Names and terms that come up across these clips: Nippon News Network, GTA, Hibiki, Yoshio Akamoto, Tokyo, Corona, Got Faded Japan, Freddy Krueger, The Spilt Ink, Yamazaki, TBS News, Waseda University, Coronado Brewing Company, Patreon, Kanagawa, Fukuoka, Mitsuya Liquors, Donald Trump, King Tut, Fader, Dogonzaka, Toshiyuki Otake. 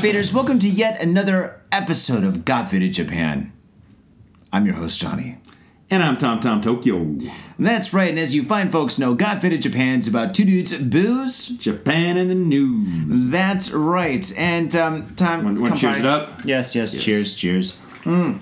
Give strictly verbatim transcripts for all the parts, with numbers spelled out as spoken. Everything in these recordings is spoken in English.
Got Faders, welcome to yet another episode of Got Faded Japan. I'm your host, Johnny. And I'm Tom Tom Tokyo. That's right, and as you fine folks know, Got Faded Japan's about two dudes, booze, Japan, and the news. That's right, and um, Tom, want, want come cheers by. It up? Yes, yes, yes, cheers, cheers. Mm.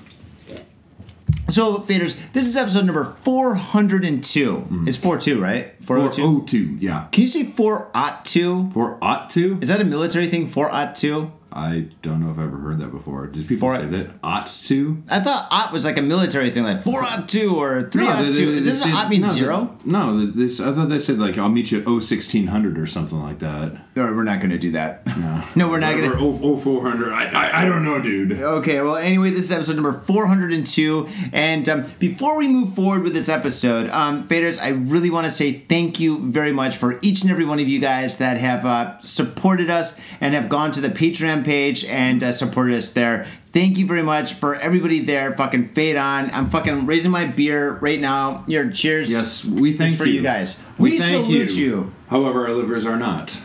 So, Faders, this is episode number four hundred two. Mm. It's four two, right? four oh two? four oh two, yeah. Can you say four oh two? four oh two? Is that a military thing, four oh two? I don't know if I've ever heard that before. Did people four, say that? Ought to? I thought ought was like a military thing, like four ought to or three no, ought they, they, to. Doesn't ought mean no, zero? They, no, this, I thought they said like I'll meet you at oh sixteen hundred or something like that. No, we're not going to do that. No, no we're not going to. Or oh four hundred. I, I, I don't know, dude. Okay, well, anyway, this is episode number four hundred two. And um, before we move forward with this episode, um, Faders, I really want to say thank you very much for each and every one of you guys that have uh, supported us and have gone to the Patreon page and uh, supported us there. Thank you very much for everybody there. Fucking fade on. I'm fucking raising my beer right now. Your cheers. Yes, we thank you. For you guys. We, we thank salute you. you. However, our livers are not.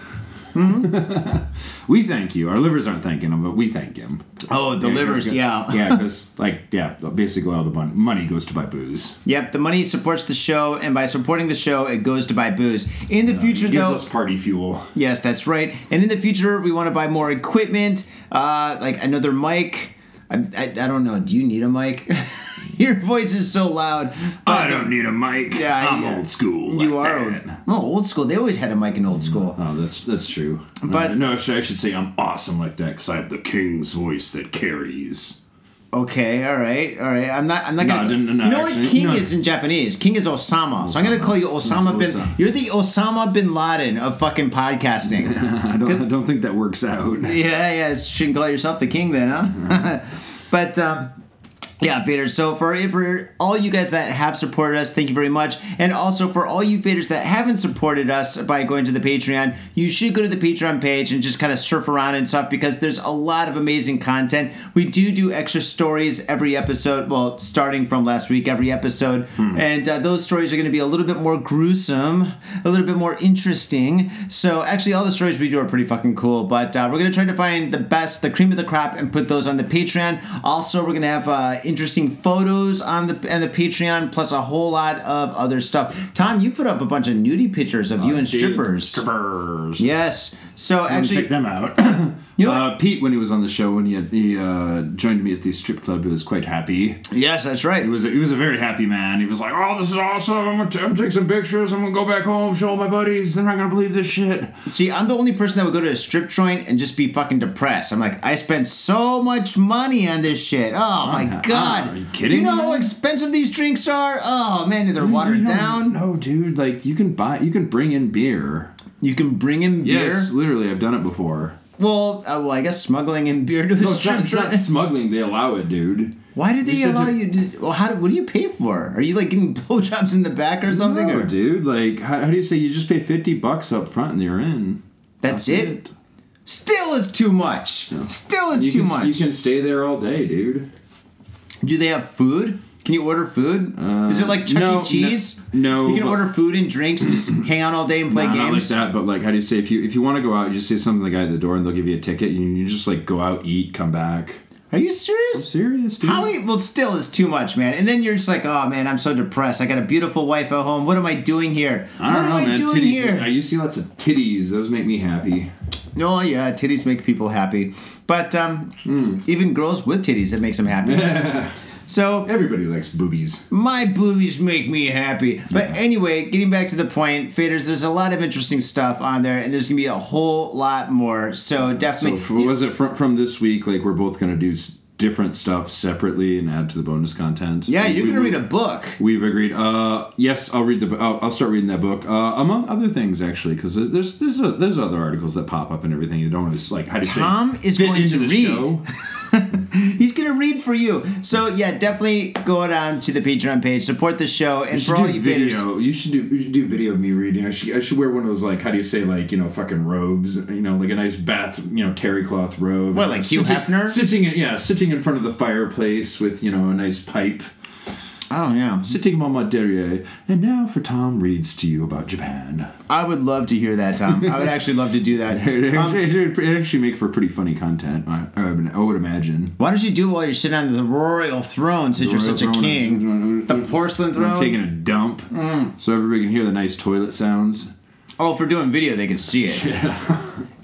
Mm-hmm. We thank you. Our livers aren't thanking him, but we thank him. Oh, the yeah, livers, yeah. Yeah, because, like, yeah, basically all the money goes to buy booze. Yep, the money supports the show, and by supporting the show, it goes to buy booze. In the uh, future, it gives though... gives us party fuel. Yes, that's right. And in the future, we want to buy more equipment, uh, like another mic. I, I, I don't know. Do you need a mic? Your voice is so loud. I don't need a mic. Yeah, I'm yeah. old school. You like are old, oh, old school. They always had a mic in old school. Oh, that's that's true. But uh, no, I should, I should say I'm awesome like that because I have the king's voice that carries. Okay, all right, all right. I'm not. I'm not gonna. No, no, no, you know actually, what king no. is in Japanese? King is Osama. Osama. So I'm gonna call you Osama bin. Osama. You're the Osama bin Laden of fucking podcasting. I don't. I don't think that works out. Yeah, yeah. You shouldn't call yourself the king then, huh? Mm. But. Um, Yeah, Faders, so for, for all you guys that have supported us, thank you very much. And also for all you Faders that haven't supported us by going to the Patreon, you should go to the Patreon page and just kind of surf around and stuff because there's a lot of amazing content. We do do extra stories every episode, well, starting from last week, every episode. Hmm. And uh, those stories are going to be a little bit more gruesome, a little bit more interesting. So actually all the stories we do are pretty fucking cool, but uh, we're going to try to find the best, the cream of the crop, and put those on the Patreon. Also, we're going to have... Uh, interesting photos on the and the Patreon, plus a whole lot of other stuff. Tom, you put up a bunch of nudie pictures of oh, you and dude, strippers. Strippers. Yes. So and actually, check them out. You know uh, Pete, when he was on the show, when he had, he uh, joined me at the strip club, he was quite happy. Yes, that's right. He was a, he was a very happy man. He was like, "Oh, this is awesome! I'm gonna, t- I'm gonna take some pictures. I'm gonna go back home, show all my buddies. They're not gonna believe this shit." See, I'm the only person that would go to a strip joint and just be fucking depressed. I'm like, I spent so much money on this shit. Oh my uh-huh. god. God. Are you kidding? Do you know me? How expensive these drinks are? Oh man, they're dude, watered down. No, dude, like you can buy, you can bring in beer. You can bring in beer. Yes, literally, I've done it before. Well, uh, well, I guess smuggling in beer to no, a strip. It's not smuggling. They allow it, dude. Why do they just allow to, you to? Well, how? Do, what do you pay for? Are you like getting blowjobs in the back or something? No, or? dude. Like, how, how do you say? You just pay fifty bucks up front and you're in. That's, That's it. it. Still is too much. No. Still is you too can, much. You can stay there all day, dude. Do they have food? Can you order food? Uh, Is it like Chuck no, E. Cheese? No, no. You can order food and drinks and just hang out all day and play nah, games? Not like that, but like, how do you say, if you if you want to go out, you just say something to the guy at the door and they'll give you a ticket and you just like go out, eat, come back. Are you serious? I'm serious, dude. How many? Well, still, it's too much, man. And then you're just like, oh, man, I'm so depressed. I got a beautiful wife at home. What am I doing here? I don't what know, am man. I doing titties, here? I used to see lots of titties. Those make me happy. Oh, yeah, titties make people happy. But um, mm. even girls with titties, it makes them happy. So everybody likes boobies. My boobies make me happy. But yeah. Anyway, getting back to the point, Faders, there's a lot of interesting stuff on there, and there's going to be a whole lot more. So definitely. So what was it from, from this week? Like, we're both going to do different stuff separately and add to the bonus content. Yeah, we, you're going to read a book. We've agreed. Uh, yes, I'll read the. I'll, I'll start reading that book. Uh, among other things, actually, because there's there's there's, a, there's other articles that pop up and everything. You don't always like. How do you Tom say, is going to read. He's going to read for you. So, yeah, definitely go down to the Patreon page. Support the show. And for all you video. Faders... You should, do, you should do video of me reading. I should I should wear one of those, like, how do you say, like, you know, fucking robes. You know, like a nice bath, you know, terry cloth robe. What, like Hugh Hefner? Sitting, yeah, sitting in front of the fireplace with, you know, a nice pipe. Oh, yeah. Sitting Mama Derriere. And now for Tom Reads to You About Japan. I would love to hear that, Tom. I would actually love to do that. It would actually make for pretty funny content, I, I would imagine. Why don't you do it while you're sitting on the royal throne, since the you're such a king? Is, the porcelain throne? I'm taking a dump. Mm. So everybody can hear the nice toilet sounds. Oh, for doing video, they can see it. Yeah.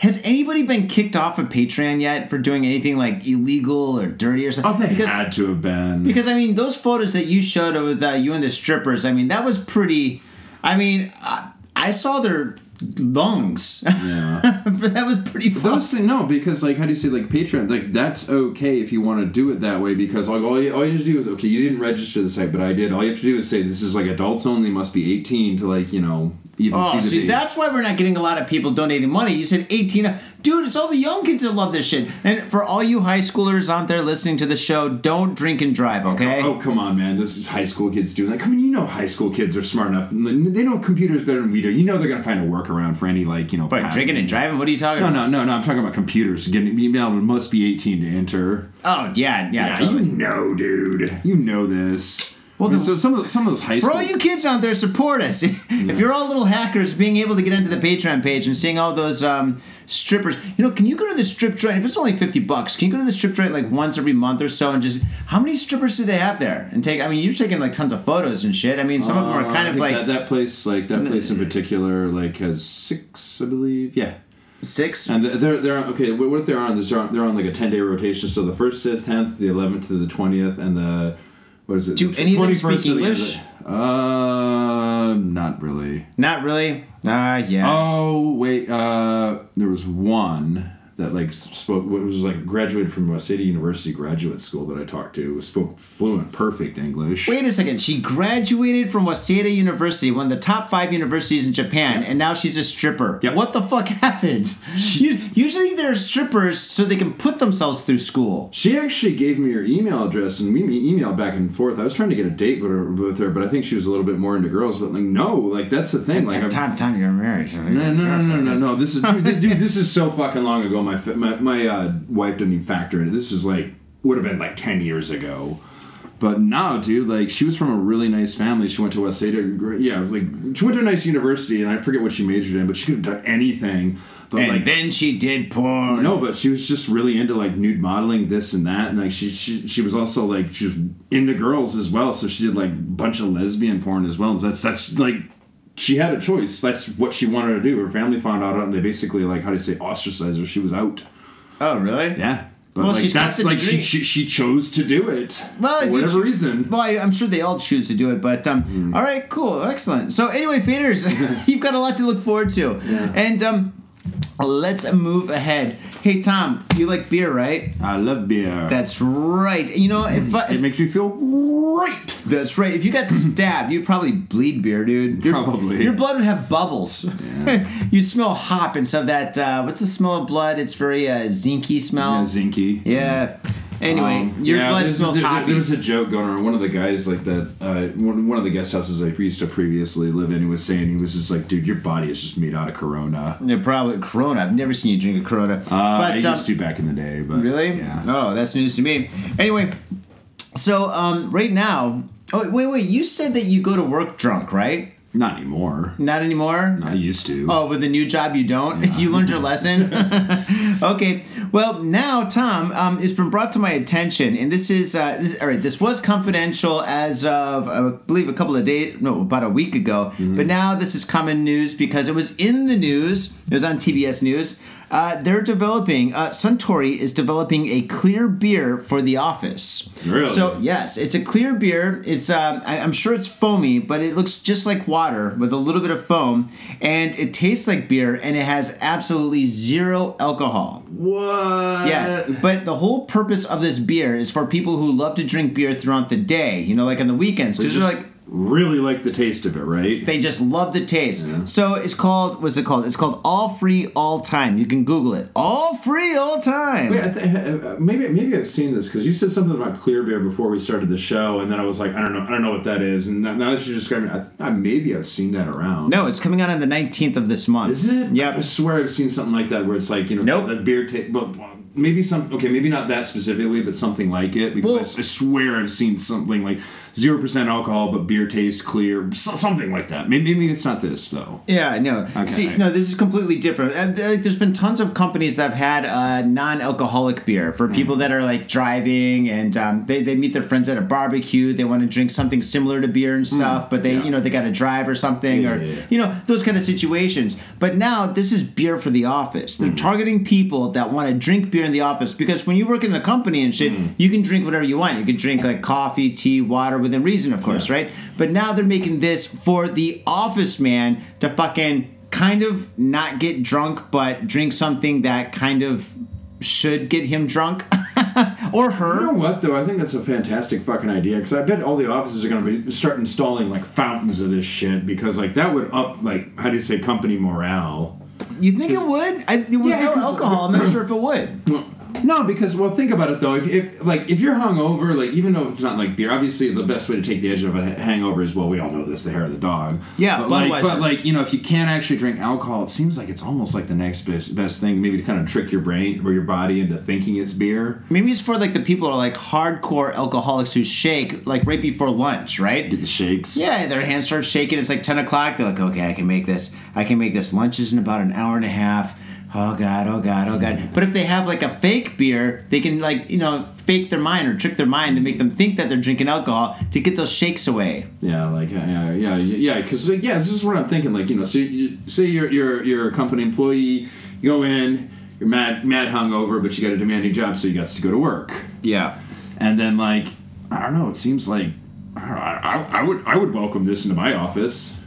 Has anybody been kicked off of Patreon yet for doing anything like illegal or dirty or something? Oh, they because, had to have been. Because, I mean, those photos that you showed of uh, you and the strippers, I mean, that was pretty... I mean, I, I saw their lungs. Yeah. That was pretty fun. Those things, no, because, like, how do you say, like, Patreon, like, that's okay if you want to do it that way, because, like, all you, all you have to do is, okay, you didn't register the site, but I did. All you have to do is say, this is, like, adults only, must be eighteen to, like, you know... Even oh, see, see that's why we're not getting a lot of people donating money. You said eighteen. Dude, it's all the young kids that love this shit. And for all you high schoolers out there listening to the show, don't drink and drive, okay? Oh, oh come on, man. This is high school kids doing that. I mean, you know high school kids are smart enough. They know computers better than we do. You know they're going to find a workaround for any, like, you know... But drinking and driving? What are you talking no, about? No, no, no. I'm talking about computers. Getting email must be eighteen to enter. Oh, yeah, yeah. Yeah, totally. You know, dude. You know this. Well, I mean, the, so some of, some of those high school... For all you kids out there, support us. If, yeah. if you're all little hackers, being able to get into the Patreon page and seeing all those um, strippers... You know, can you go to the strip joint? If it's only fifty bucks, can you go to the strip joint like once every month or so and just... How many strippers do they have there? And take... I mean, you're taking like tons of photos and shit. I mean, some uh, of them are kind I of like... That, that place, like that place in particular, like has six, I believe. Yeah. Six? And they're they're okay. What if they're on? They're on, they're on like a ten day rotation. So the first to the tenth, the eleventh to the twentieth, and the... What is it? Do any of them speak English? Uh, not really. Not really? Uh, yeah. Oh, wait. Uh, there was one that, like, spoke, it was, like, graduated from Waseda University graduate school that I talked to, spoke fluent, perfect English. Wait a second. She graduated from Waseda University, one of the top five universities in Japan, yep. And now she's a stripper. Yep. What the fuck happened? Usually they're strippers so they can put themselves through school. She actually gave me her email address, and we emailed back and forth. I was trying to get a date with her, with her but I think she was a little bit more into girls, but, like, no, like, that's the thing. Like, time, time, you're married. No, no, no, no, no, no. This is, dude, this is so fucking long ago. My my, my uh, wife didn't even factor in it. This was like, would have been like ten years ago. But no, dude, like, she was from a really nice family. She went to Waseda. Yeah, like, she went to a nice university, and I forget what she majored in, but she could have done anything. But, and like, then she did porn. No, but she was just really into, like, nude modeling, this and that. And, like, she she, she was also, like, she was into girls as well. So she did, like, a bunch of lesbian porn as well. And that's, that's like... She had a choice. That's what she wanted to do. Her family found out, and they basically, like, how do you say, ostracized her. She was out. Oh, really? Yeah. But, well, like, she's that's got the like she, she she chose to do it. Well, for whatever she, reason. Well, I, I'm sure they all choose to do it. But um, mm. all right, cool, excellent. So anyway, Faders, you've got a lot to look forward to, yeah. and um, let's move ahead. Hey, Tom, you like beer, right? I love beer. That's right. You know, if I, it makes me feel right. That's right. If you got stabbed, you'd probably bleed beer, dude. Your, probably. Your blood would have bubbles. Yeah. You'd smell hop and stuff. That uh, what's the smell of blood? It's very uh, zinky smell. Yeah, zinky. Yeah. yeah. Anyway, um, your yeah, blood smells hoppy. There, there was a joke going around. One of the guys, like that, uh, one, one of the guest houses I used to previously live in, he was saying, he was just like, dude, your body is just made out of Corona. Yeah, probably Corona. I've never seen you drink a Corona. Uh, but, I um, used to back in the day. But really? Yeah. Oh, that's news to me. Anyway, so um, right now, oh, wait, wait, you said that you go to work drunk, right? Not anymore. Not anymore? I used to. Oh, with a new job you don't? Yeah. You learned your lesson? Okay. Well, now, Tom, um, it's been brought to my attention, and this is, uh, this, all right, this was confidential as of, I believe, a couple of days, no, about a week ago, mm-hmm. but now this is common news because it was in the news. It was on T B S News. Uh, they're developing, uh, Suntory is developing a clear beer for the office. Really? So, yes, it's a clear beer. It's, um, I, I'm sure it's foamy, but it looks just like water with a little bit of foam, and it tastes like beer, and it has absolutely zero alcohol. What? Yes, but the whole purpose of this beer is for people who love to drink beer throughout the day, you know, like on the weekends, because they're like... Really like the taste of it, right? They just love the taste. Yeah. So it's called, what's it called? It's called All Free All Time. You can Google it. All Free All Time. Wait, I th- maybe maybe I've seen this because you said something about clear beer before we started the show, and then I was like, I don't know, I don't know what that is. And now that you're describing it, I, I, maybe I've seen that around. No, it's coming out on the nineteenth of this month. Is it? Yeah, I swear I've seen something like that where it's like, you know, nope. that beer taste. Maybe some okay, maybe not that specifically, but something like it. Because well, I, I swear I've seen something like zero percent alcohol, but beer tastes clear. So, something like that. Maybe, maybe it's not this, though. Yeah, no. Okay. See, no, this is completely different. Uh, there's been tons of companies that have had uh, non-alcoholic beer for people mm. that are, like, driving and um, they, they meet their friends at a barbecue. They want to drink something similar to beer and stuff, mm. but they, yeah. you know, they got to drive or something yeah, or, yeah, yeah. you know, those kind of situations. But now this is beer for the office. They're mm. targeting people that want to drink beer in the office because when you work in a company and shit, mm. you can drink whatever you want. You can drink, like, coffee, tea, water, within reason, of course, yeah. right? But now they're making this for the office man to fucking kind of not get drunk, but drink something that kind of should get him drunk. Or her. You know what, though? I think that's a fantastic fucking idea, because I bet all the offices are going to be start installing, like, fountains of this shit, because, like, that would up, like, how do you say, company morale. You think it would? I, it would yeah, alcohol. I'm not sure if it would. No, because, well, think about it, though. If, if like, if you're hungover, like, even though it's not like beer, obviously the best way to take the edge of a hangover is, well, we all know this, the hair of the dog. Yeah, but, like, but like, you know, if you can't actually drink alcohol, it seems like it's almost like the next best, best thing, maybe to kind of trick your brain or your body into thinking it's beer. Maybe it's for, like, the people who are, like, hardcore alcoholics who shake, like, right before lunch, right? Do the shakes. Yeah, their hands start shaking. It's like ten o'clock. They're like, okay, I can make this. I can make this. Lunch is in about an hour and a half. Oh, God, oh, God, oh, God. But if they have, like, a fake beer, they can, like, you know, fake their mind or trick their mind to make them think that they're drinking alcohol to get those shakes away. Yeah, like, yeah, yeah, yeah, because, yeah, this is what I'm thinking. Like, you know, so you, say you're, you're, you're a company employee, you go in, you're mad, mad hungover, but you got a demanding job, so you got to go to work. Yeah. And then, like, I don't know, it seems like, I don't know, I, I, I would, I would welcome this into my office.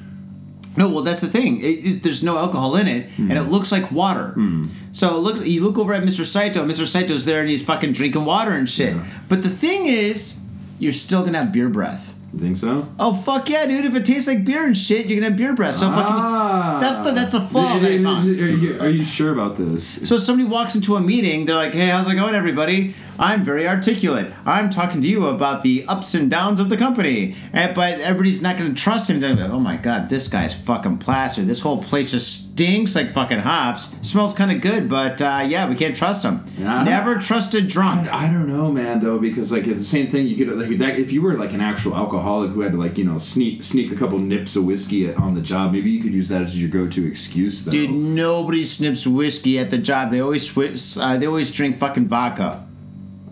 No, well, that's the thing. It, it, there's no alcohol in it, mm. and it looks like water. Mm. So look, you look over at Mister Saito. Mister Saito's there, and he's fucking drinking water and shit. Yeah. But the thing is, you're still going to have beer breath. You think so? Oh, fuck yeah, dude. If it tastes like beer and shit, you're going to have beer breath. So ah. fucking... That's the, that's the flaw that I found. Are you, are you sure about this? So if somebody walks into a meeting, they're like, hey, how's it going, everybody? I'm very articulate. I'm talking to you about the ups and downs of the company. And, but everybody's not going to trust him. They're like, oh, my God, this guy's fucking plastered. This whole place just stinks like fucking hops. Smells kind of good, but uh, yeah, we can't trust him. Yeah, never trusted drunk. I don't know, man, though, because, like, it's the same thing. You could, like, that, if you were, like, an actual alcoholic, alcoholic who had to, like, you know, sneak sneak a couple nips of whiskey on the job. Maybe you could use that as your go-to excuse, though. Dude, nobody snips whiskey at the job. They always sw- uh, they always drink fucking vodka.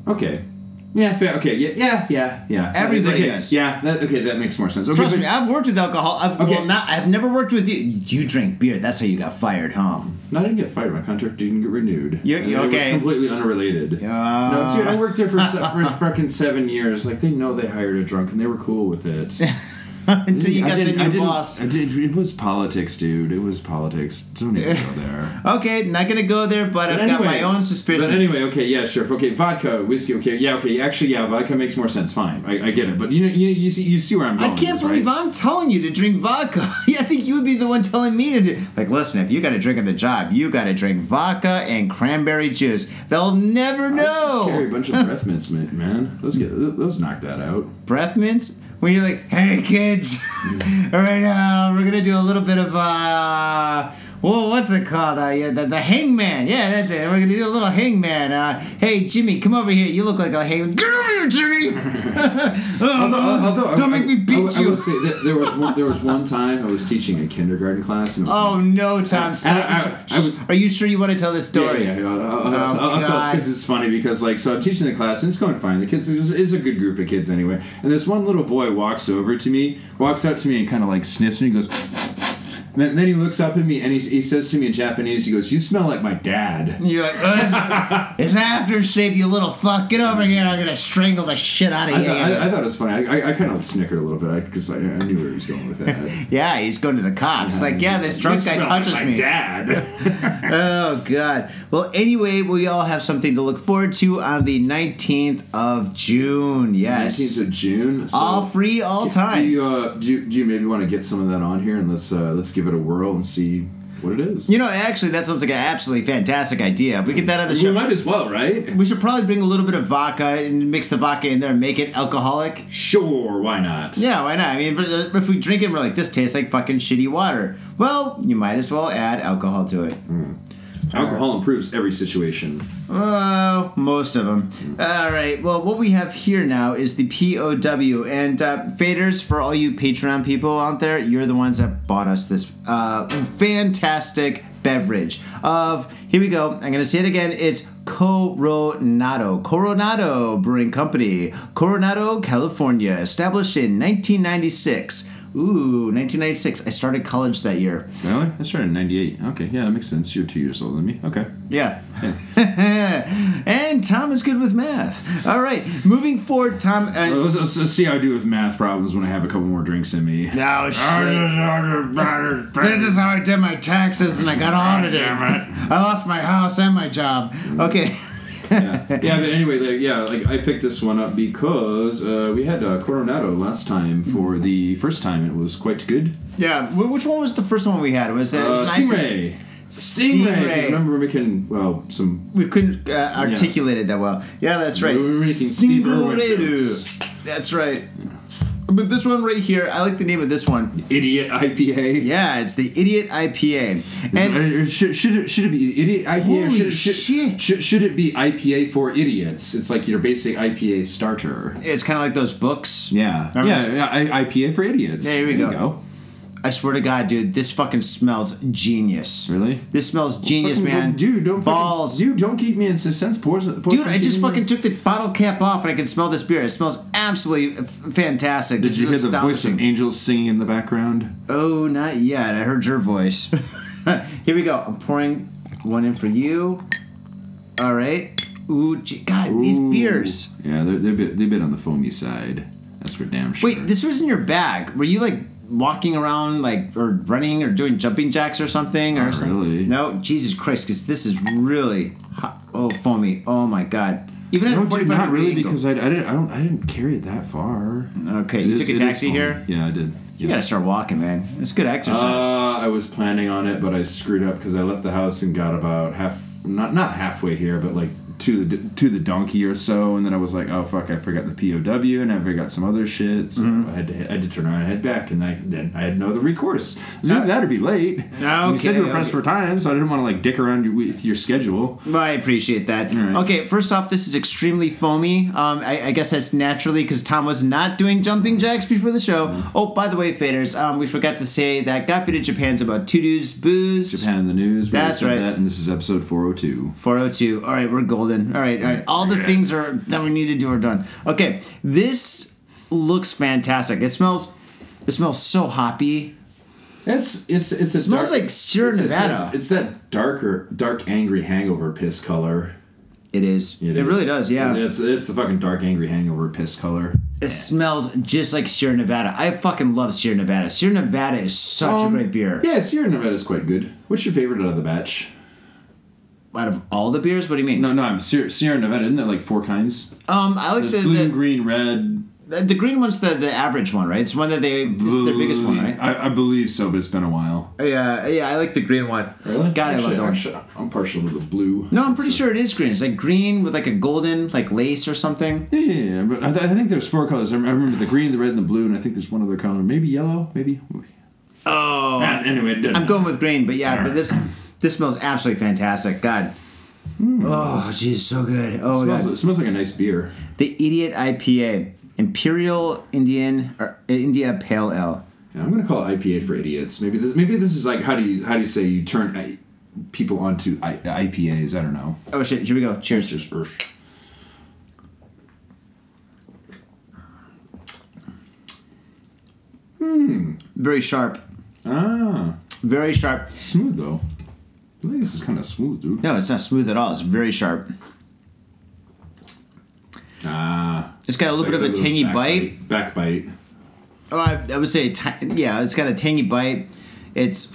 Okay. Yeah, fair. Okay, yeah, yeah, yeah, yeah. Everybody okay. does. Yeah, that, okay, that makes more sense. Okay, trust but, me, I've worked with alcohol. I've, okay. Well, not, I've never worked with you. You drink beer. That's how you got fired, huh? No, I didn't get fired. My contract didn't get renewed. You, you okay? It was completely unrelated. Uh, no, dude, I worked there for, se- for fucking seven years. Like, they know they hired a drunk, and they were cool with it. Until you got the new boss. I did, it was politics, dude. It was politics. Don't even go there. Okay, not gonna go there, but, but I've anyway, got my own suspicions. But anyway, okay, yeah, sure. Okay, vodka, whiskey. Okay, yeah, okay. Actually, yeah, vodka makes more sense. Fine, I, I get it. But you know, you you see, you see where I'm going. I can't believe right? I'm telling you to drink vodka. Yeah, I think you would be the one telling me to do. Like, listen, if you got to drink at the job, you got to drink vodka and cranberry juice. They'll never know. I just carry a bunch of breath mints, man. Let's get let's knock that out. Breath mints. When you're like, hey, kids, all right, uh, we're going to do a little bit of, uh, whoa, what's it called? Uh, yeah, the, the hangman. Yeah, that's it. We're going to do a little hangman. Uh, hey, Jimmy, come over here. You look like a hangman. Get over here, Jimmy. although, although, Don't I, make me beat I, I, you. I will say that there was, one, there was one time I was teaching a kindergarten class. And oh, no, Tom. I, I, I, I was, are you sure you want to tell this story? Yeah, yeah. I'll, I'll, I'll, oh, I'll tell it because it's funny because, like, so I'm teaching the class, and it's going fine. The kids is a good group of kids anyway. And this one little boy walks over to me, walks up to me and kind of, like, sniffs me and goes... And then he looks up at me, and he, he says to me in Japanese, he goes, you smell like my dad. And you're like, oh, it's, it's aftershave, you little fuck. Get over here, and I'm going to strangle the shit out of I you. Thought, I, I thought it was funny. I, I, I kind of snickered a little bit, because I, I knew where he was going with that. Yeah, he's going to the cops. Yeah, like, yeah, this like, drunk guy touches like my me. my dad. Oh, God. Well, anyway, we all have something to look forward to on the nineteenth of June. Yes. nineteenth of June? So all free, all time. Do you, uh, do, you, do you maybe want to get some of that on here, and let's, uh, let's give it a whirl and see what it is. You know, actually, that sounds like an absolutely fantastic idea. If we get that on the show... We might as well, right? We should probably bring a little bit of vodka and mix the vodka in there and make it alcoholic. Sure, why not? Yeah, why not? I mean, if, if we drink it and we're like, this tastes like fucking shitty water. Well, you might as well add alcohol to it. Mm. Alcohol improves every situation. Well, most of them. Mm. All right. Well, what we have here now is the P O W. And uh, faders, for all you Patreon people out there, you're the ones that bought us this uh, fantastic beverage of, here we go, I'm going to say it again, it's Coronado. Coronado Brewing Company. Coronado, California. Established in nineteen ninety-six. Ooh, nineteen ninety-six. I started college that year. Really? I started in ninety-eight. Okay, yeah, that makes sense. You're two years older than me. Okay. Yeah. yeah. And Tom is good with math. All right, moving forward, Tom. Uh, let's, let's, let's see how I do with math problems when I have a couple more drinks in me. Oh, shit. This is how I did my taxes and I got audited. I lost my house and my job. Okay. yeah. yeah, but anyway, like, yeah, like I picked this one up because uh, we had uh, Coronado last time for the first time. It was quite good. Yeah, which one was the first one we had? Was it, uh, it was Stingray? An Stingray. Stingray. Remember, we can well some. We couldn't uh, articulate yeah. it that well. Yeah, that's right. We were making Stingray. That's right. But this one right here, I like the name of this one. Idiot I P A. Yeah, it's the Idiot I P A. And should, should, it, should it be the Idiot I P A? Holy should it, should, shit. Should, should it be I P A for idiots? It's like your basic I P A starter. It's kind of like those books. Yeah. Remember? Yeah, yeah I, IPA for idiots. There we there go. go. I swear to God, dude, this fucking smells genius. Really? This smells genius, well, fucking, man. Dude, don't balls. Fucking, dude, don't keep me in suspense. Pour, pour dude, I just fucking took the bottle cap off and I can smell this beer. It smells absolutely fantastic. Did this you is hear the voice of angels singing in the background? Oh, not yet. I heard your voice. Here we go. I'm pouring one in for you. All right. Ooh, God, Ooh. these beers. Yeah, they're they're a bit, they're a bit on the foamy side. That's for damn sure. Wait, this was in your bag. Were you like? Walking around like or running or doing jumping jacks or something or Not something. Really? No, Jesus Christ, because this is really hot. Oh, foamy. Oh my God. Even at forty-five. Not really, because I, I didn't. I don't. I didn't carry it that far. Okay, it you is, took a taxi here. Yeah, I did. You yes. gotta start walking, man. It's good exercise. Uh, I was planning on it, but I screwed up because I left the house and got about half. Not not halfway here, but like to the to the donkey or so, and then I was like, oh fuck, I forgot the P O W, and I forgot some other shit, so mm-hmm. I had to hit, I had to turn around and head back, and I, then I had no other recourse. So no. That'd be late. Okay, and you said you were okay. pressed for time, so I didn't want to like dick around your, with your schedule. Well, I appreciate that. Right. Okay, first off, this is extremely foamy. Um, I, I guess that's naturally because Tom was not doing jumping jacks before the show. Mm-hmm. Oh, by the way, faders, um, we forgot to say that Got Faded Japan's about two dudes, booze, Japan in the news. That's right. That, and this is episode four oh two. four oh two. All right, we're golden. Then. All right, all right. All the things are that we need to do are done. Okay, this looks fantastic. It smells, it smells so hoppy. It's it's it's it smells dark, like Sierra Nevada. It's, it's that darker, dark, angry hangover piss color. It is. It, it is. really does. Yeah. It's it's the fucking dark, angry hangover piss color. It smells just like Sierra Nevada. I fucking love Sierra Nevada. Sierra Nevada is such um, a great beer. Yeah, Sierra Nevada is quite good. What's your favorite out of the batch? Out of all the beers? What do you mean? No, no, I'm Sierra, Sierra Nevada. Isn't there like four kinds? Um, I like There's the... blue, the, green, red... The, the green one's the, the average one, right? It's one that they... Blue, it's their biggest one, right? I, I believe so, but it's been a while. Yeah, yeah, I like the green one. Really? God, actually, I love that one. Actually, I'm partial to the blue. No, I'm pretty so. sure it is green. It's like green with like a golden like lace or something. Yeah, yeah, yeah. But I, th- I think there's four colors. I remember the green, the red, and the blue, and I think there's one other color. Maybe yellow? Maybe? Oh. Man, anyway, it didn't. I'm going with green, but yeah, right. but this... This smells absolutely fantastic. God. Mm. Oh, geez, so good. Oh, it smells, God. It smells like a nice beer. The Idiot I P A. Imperial Indian or India Pale Ale. Yeah, I'm going to call it I P A for idiots. Maybe this maybe this is like, how do you how do you say you turn I, people onto I, IPAs? I don't know. Oh, shit. Here we go. Cheers. Cheers first. Hmm. Very sharp. Ah. Very sharp. Smooth, though. I think this is kind of smooth, dude. No, it's not smooth at all. It's very sharp. Ah. It's got a little like bit of a tangy back bite. bite. Back bite. Oh, I, I would say, t- yeah, it's got a tangy bite. It's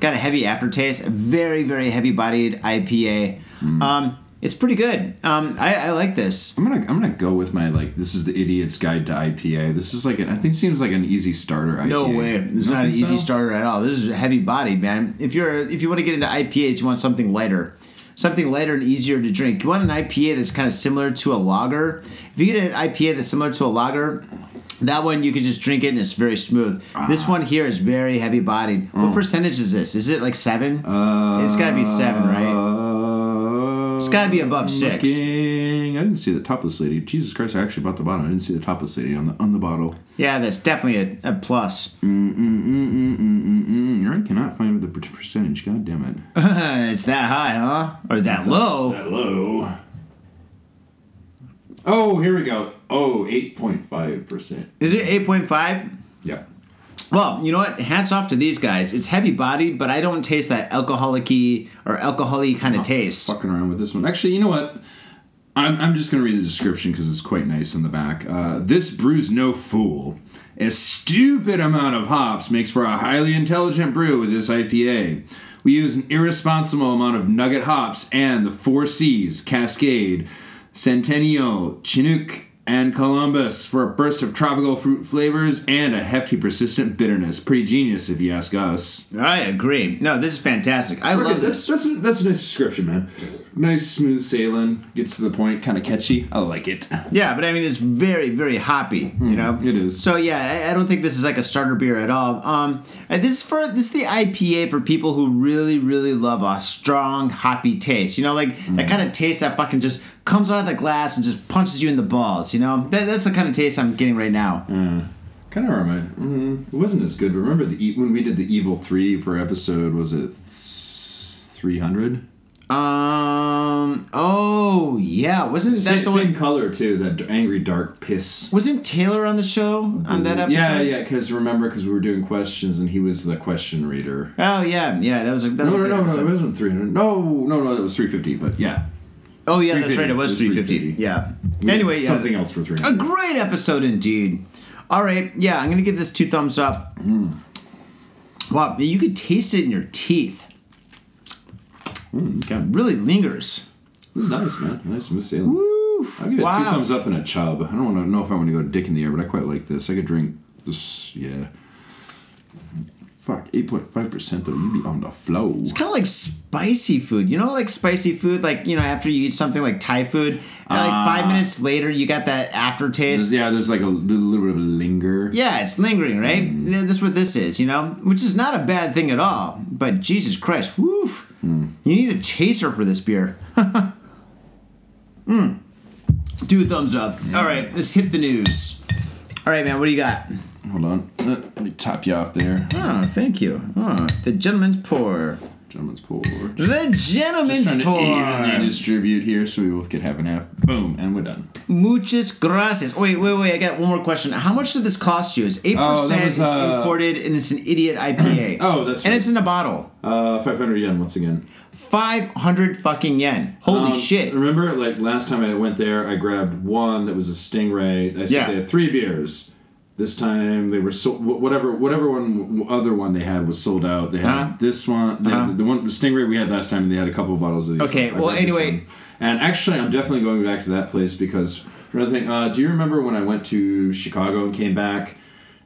got a heavy aftertaste. A very, very heavy-bodied I P A. Mm. Um, it's pretty good. Um, I, I like this. I'm gonna, I'm gonna go with my like. This is the Idiot's Guide to I P A. This is like an, I think it seems like an easy starter I P A. No way. This is not an easy starter at all. This is heavy bodied, man. If you're, if you want to get into I P As, you want something lighter, something lighter and easier to drink. You want an I P A that's kind of similar to a lager. If you get an I P A that's similar to a lager, That one, you can just drink it, and it's very smooth. Ah. This one here is very heavy-bodied. Mm. What percentage is this? Is it like seven? Uh, it's got to be seven, right? Uh, it's got to be above six. Looking. I didn't see the topless lady. Jesus Christ, I actually bought the bottle. I didn't see the topless lady on the on the bottle. Yeah, that's definitely a, a plus. Mm, mm, mm, mm, mm, mm, mm. I cannot find the percentage. God damn it. It's that high, huh? Or that it's low. That low. Oh, here we go. Oh, eight point five percent. Is it eight point five? Yeah. Well, you know what? Hats off to these guys. It's heavy-bodied, but I don't taste that alcoholic-y or alcohol-y kind of taste. Fucking around with this one. Actually, you know what? I'm, I'm just going to read the description because it's quite nice in the back. Uh, this brews no fool. A stupid amount of hops makes for a highly intelligent brew with this I P A. We use an irresponsible amount of nugget hops and the four C's, Cascade, Centennial, Chinook, and Columbus for a burst of tropical fruit flavors and a hefty, persistent bitterness. Pretty genius, if you ask us. I agree. No, this is fantastic. I okay, love this. That's, that's, a, that's a nice description, man. Nice, smooth sailing. Gets to the point. Kind of catchy. I like it. Yeah, but I mean, it's very, very hoppy, mm-hmm. you know? It is. So, yeah, I, I don't think this is like a starter beer at all. Um, and this, is for, this is the I P A for people who really, really love a strong, hoppy taste. You know, like mm-hmm. that kind of taste that fucking just comes out of the glass and just punches you in the balls, you know? That, that's the kind of taste I'm getting right now. Mm. Kind of remind. Mm, it wasn't as good, but remember the when we did the Evil three for episode, was it three hundred? Um. Oh, yeah. Wasn't that same, the same one? Color, too, that angry dark piss. Wasn't Taylor on the show on that episode? Yeah, yeah, because remember, because we were doing questions, and he was the question reader. Oh, yeah, yeah, that was a that No, was no, no, no, it wasn't three hundred. No, no, no, that was three fifty, but yeah. Oh, yeah, that's right. It was, it was three fifty. Yeah. We anyway, yeah. Something else for three hundred. A great episode indeed. All right. Yeah, I'm going to give this two thumbs up. Mm. Wow. You could taste it in your teeth. Mm, okay. It really lingers. This is nice, man. Nice smooth sailing. Woo. I'll give it wow. two thumbs up and a chub. I don't want to know if I want to go dick in the air, but I quite like this. I could drink this. Yeah. Fuck, eight point five percent though, you'd be on the flow. It's kind of like spicy food. You know, like spicy food, like, you know, after you eat something like Thai food, and uh, like five minutes later, you got that aftertaste. There's, yeah, there's like a little, little bit of linger. Yeah, it's lingering, right? Mm. That's what this is, you know? Which is not a bad thing at all. But Jesus Christ, woof. Mm. You need a chaser for this beer. mm. Two thumbs up. Yeah. All right, let's hit the news. All right, man, what do you got? Hold on. Let me top you off there. Oh, thank you. Oh, the gentleman's pour. Gentleman's pour. The gentleman's pour. Just trying pour. to evenly distribute here so we both could have an half. Boom, and we're done. Muchas gracias. Wait, wait, wait. I got one more question. How much did this cost you? It's eight percent. Oh, that was, uh, it's imported, and it's an Idiot I P A. oh, that's right. And it's in a bottle. Uh, five hundred yen once again. five hundred fucking yen. Holy um, shit. Remember, like, last time I went there, I grabbed one that was a Stingray. I said yeah. they had three beers. This time they were so whatever whatever one other one they had was sold out. They had uh-huh. this one, they uh-huh. had the one Stingray we had last time, and they had a couple of bottles of these. Okay, well anyway, and actually I'm definitely going back to that place because another thing. Uh, do you remember when I went to Chicago and came back,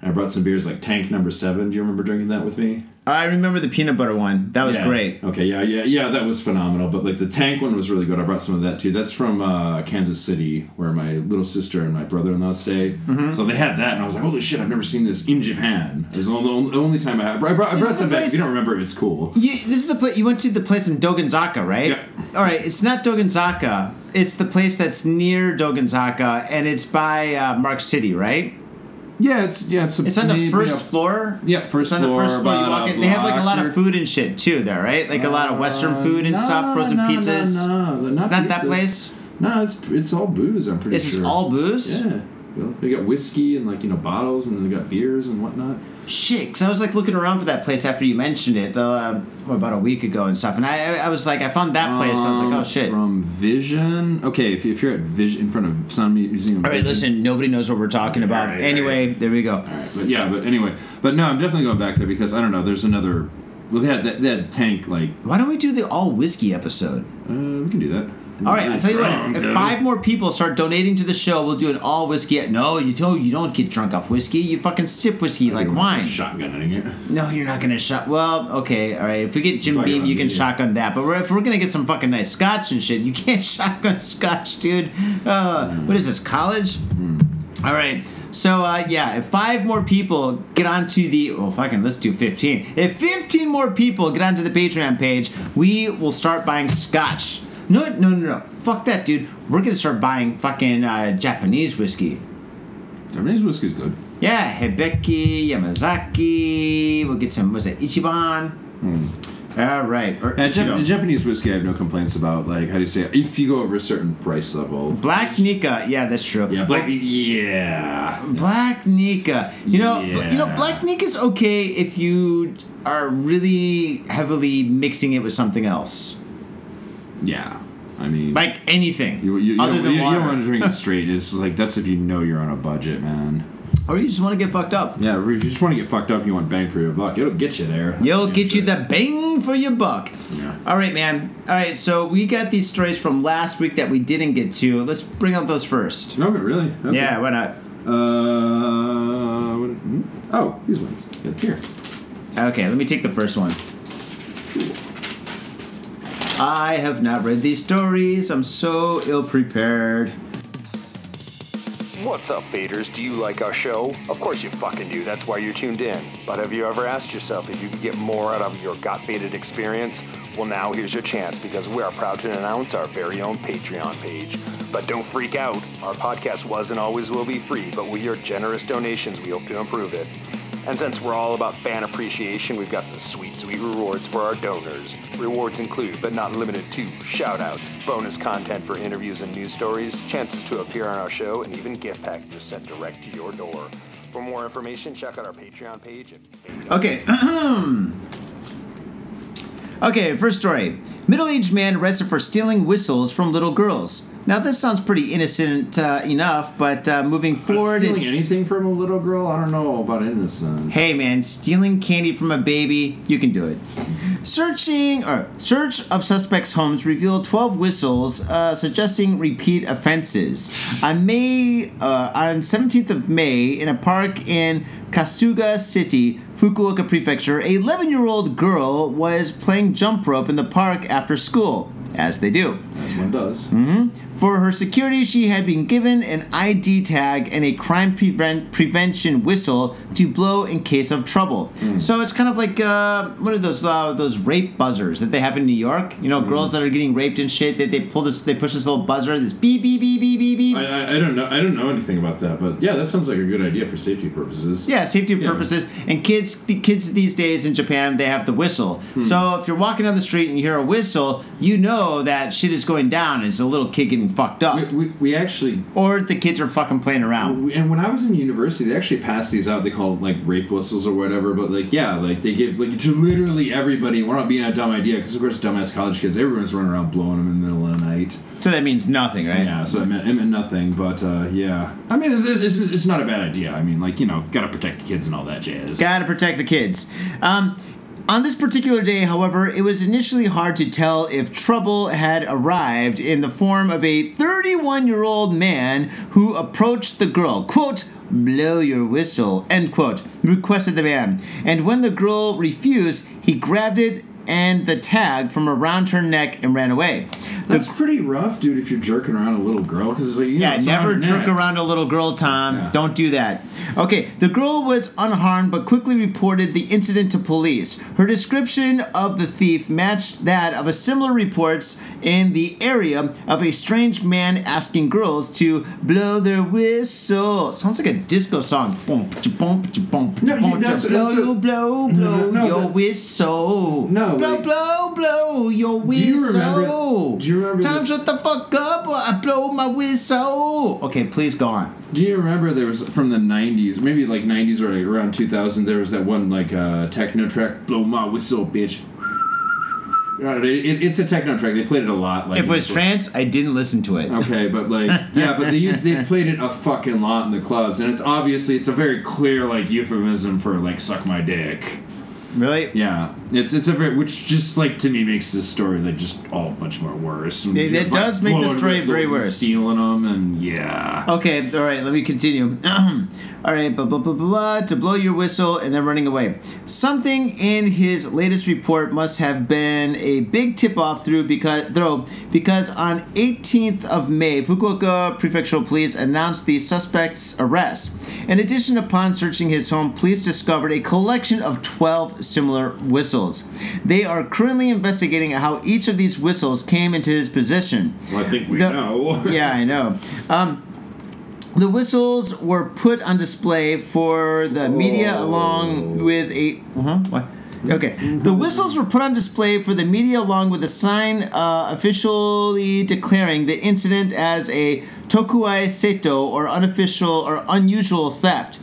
and I brought some beers like Tank number seven? Do you remember drinking that with me? I remember the peanut butter one. That was yeah. great. Okay, yeah, yeah, yeah, that was phenomenal. But like the Tank one was really good. I brought some of that too. That's from uh, Kansas City, where my little sister and my brother-in-law stay. Mm-hmm. So they had that, and I was like, "Holy shit! I've never seen this in Japan." It was the only, the only time I had. I brought, I brought some back. If you don't remember, it's cool. You, this is the place you went to. The place in Dogonzaka, right? Yep. All right, it's not Dogonzaka. It's the place that's near Dogonzaka, and it's by uh, Mark City, right? Yeah, it's yeah, it's, a, it's on the first yeah. floor. Yeah, first it's floor. It's on the first floor. You walk in. They have like a lot of food and shit too, there, right? Like uh, a lot of Western food and no, stuff, frozen no, pizzas. No, no, no. It's not pizza. That place. No, it's it's all booze. I'm pretty it's sure. It's just all booze. Yeah, they got whiskey and like you know bottles, and they got beers and whatnot. Shit, because I was like looking around for that place after you mentioned it the, uh, about a week ago and stuff, and I I was like I found that place. Um, I was like, oh shit. From Vision, okay. If, if you're at Vision in front of Sound Museum. All right, Vision. Listen. Nobody knows what we're talking okay, about. Right, anyway, right. There we go. All right, but yeah, but anyway, but no, I'm definitely going back there because I don't know. There's another. Well, they had that that Tank like. Why don't we do the all whiskey episode? Uh, we can do that. All right, I'll tell you what. If, if five more people start donating to the show, we'll do an all whiskey. At, no, you don't. You don't get drunk off whiskey. You fucking sip whiskey like wine. Shotgunning it. No, you're not gonna shot. Well, okay, all right. If we get Jim Beam, you can shotgun that. But we're, if we're gonna get some fucking nice scotch and shit, you can't shotgun scotch, dude. Uh, what is this? College? Mm. All right. So, uh, yeah, if five more people get onto the... Oh, fucking, let's do fifteen. If fifteen more people get onto the Patreon page, we will start buying scotch. No, no, no, no. Fuck that, dude. We're going to start buying fucking uh, Japanese whiskey. Japanese whiskey's good. Yeah, Hibiki, Yamazaki. We'll get some, what's that, Ichiban? Mm. All right. Or, now, Jap- Japanese whiskey, I have no complaints about. Like, how do you say it? If you go over a certain price level. Black Nika. Yeah, that's true. Yeah. Black, yeah. Black Nika. You know, yeah. you know, Black Nika's okay if you are really heavily mixing it with something else. Yeah. I mean. Like anything. You, you, you other than you, water. You don't want to drink it straight. It's like, that's if you know you're on a budget, man. Or you just want to get fucked up. Yeah, or you just want to get fucked up and you want bang for your buck. It'll get you there. It'll get you the bang for your buck. Yeah. All right, man. All right, so we got these stories from last week that we didn't get to. Let's bring out those first. Okay, really? Okay. Yeah, why not? Uh, what, oh, these ones. Here. Okay, let me take the first one. I have not read these stories. I'm so ill-prepared. What's up, Faders? Do you like our show? Of course you fucking do. That's why you're tuned in. But have you ever asked yourself if you could get more out of your Got Faded experience? Well, now here's your chance, because we are proud to announce our very own Patreon page. But don't freak out. Our podcast was and always will be free, but with your generous donations, we hope to improve it. And since we're all about fan appreciation, we've got the sweet, sweet rewards for our donors. Rewards include, but not limited to, shout-outs, bonus content for interviews and news stories, chances to appear on our show, and even gift packages sent direct to your door. For more information, check out our Patreon page. At okay. Okay, first story. Middle-aged man arrested for stealing whistles from little girls. Now, this sounds pretty innocent uh, enough, but uh, moving forward... Stealing it's... anything from a little girl? I don't know about innocent. Hey, man, stealing candy from a baby, you can do it. Searching or Search of suspects' homes revealed twelve whistles uh, suggesting repeat offenses. On May, uh, on seventeenth of May, in a park in Kasuga City, Fukuoka Prefecture, an eleven-year-old girl was playing jump rope in the park after school. As they do. As one does. Mm-hmm. For her security, she had been given an I D tag and a crime prevent- prevention whistle to blow in case of trouble. Mm. So it's kind of like uh, what are those uh, those rape buzzers that they have in New York? You know, mm. girls that are getting raped and shit. That they, they pull this, they push this little buzzer. This beep beep beep beep beep beep. I, I, I don't know. I don't know anything about that, but yeah, that sounds like a good idea for safety purposes. Yeah, safety yeah. purposes. And kids, the kids these days in Japan, they have the whistle. Mm. So if you're walking down the street and you hear a whistle, you know. That shit is going down and it's a little kid getting fucked up. We, we, we actually... Or the kids are fucking playing around. We, and when I was in university, they actually passed these out. They call them, like, rape whistles or whatever. But, like, yeah, like, they give, like, to literally everybody. We're not being a dumb idea because, of course, dumbass college kids, everyone's running around blowing them in the middle of the night. So that means nothing, right? Yeah, so it meant, it meant nothing. But, uh, yeah. I mean, it's, it's, it's, it's not a bad idea. I mean, like, you know, gotta protect the kids and all that jazz. Gotta protect the kids. Um... On this particular day, however, it was initially hard to tell if trouble had arrived in the form of a thirty-one-year-old man who approached the girl, quote, blow your whistle, end quote, requested the man. And when the girl refused, he grabbed it and the tag from around her neck and ran away. That's the, pretty rough, dude, if you're jerking around a little girl. Cause it's like, you know, yeah, it's never jerk around a little girl, Tom. Yeah. Don't do that. Okay, the girl was unharmed but quickly reported the incident to police. Her description of the thief matched that of a similar reports in the area of a strange man asking girls to blow their whistle. Sounds like a disco song. Bump, bump, bump, no, bump, that's, blow, that's a, blow, blow, no, no, your that, whistle. No. Blow, like, blow, blow your whistle. Do you remember, do you remember Tom, this? Shut the fuck up or I blow my whistle. Okay, please go on. Do you remember there was, from the nineties, maybe like nineties or like around two thousand, there was that one like uh, techno track, blow my whistle, bitch. It, it's a techno track. They played it a lot. Like, if it was trance, I didn't listen to it. Okay, but like, yeah, but they used, they played it a fucking lot in the clubs, and it's obviously, it's a very clear like euphemism for like, suck my dick. Really? Yeah. It's it's a very, which just like to me makes this story like just all much more worse. It, it does make the story very worse. And stealing them and yeah. Okay. All right. Let me continue. All right. Blah blah blah blah. To blow your whistle and then running away. Something in his latest report must have been a big tip off through because throw because on eighteenth of May, Fukuoka Prefectural Police announced the suspect's arrest. In addition, upon searching his home, police discovered a collection of twelve similar whistles. They are currently investigating how each of these whistles came into his possession. Well, I think we the, know. Yeah, I know. Um, the whistles were put on display for the media oh. along with a... Uh-huh, what? Okay. The whistles were put on display for the media along with a sign uh, officially declaring the incident as a tokuai seto, or unofficial or unusual theft.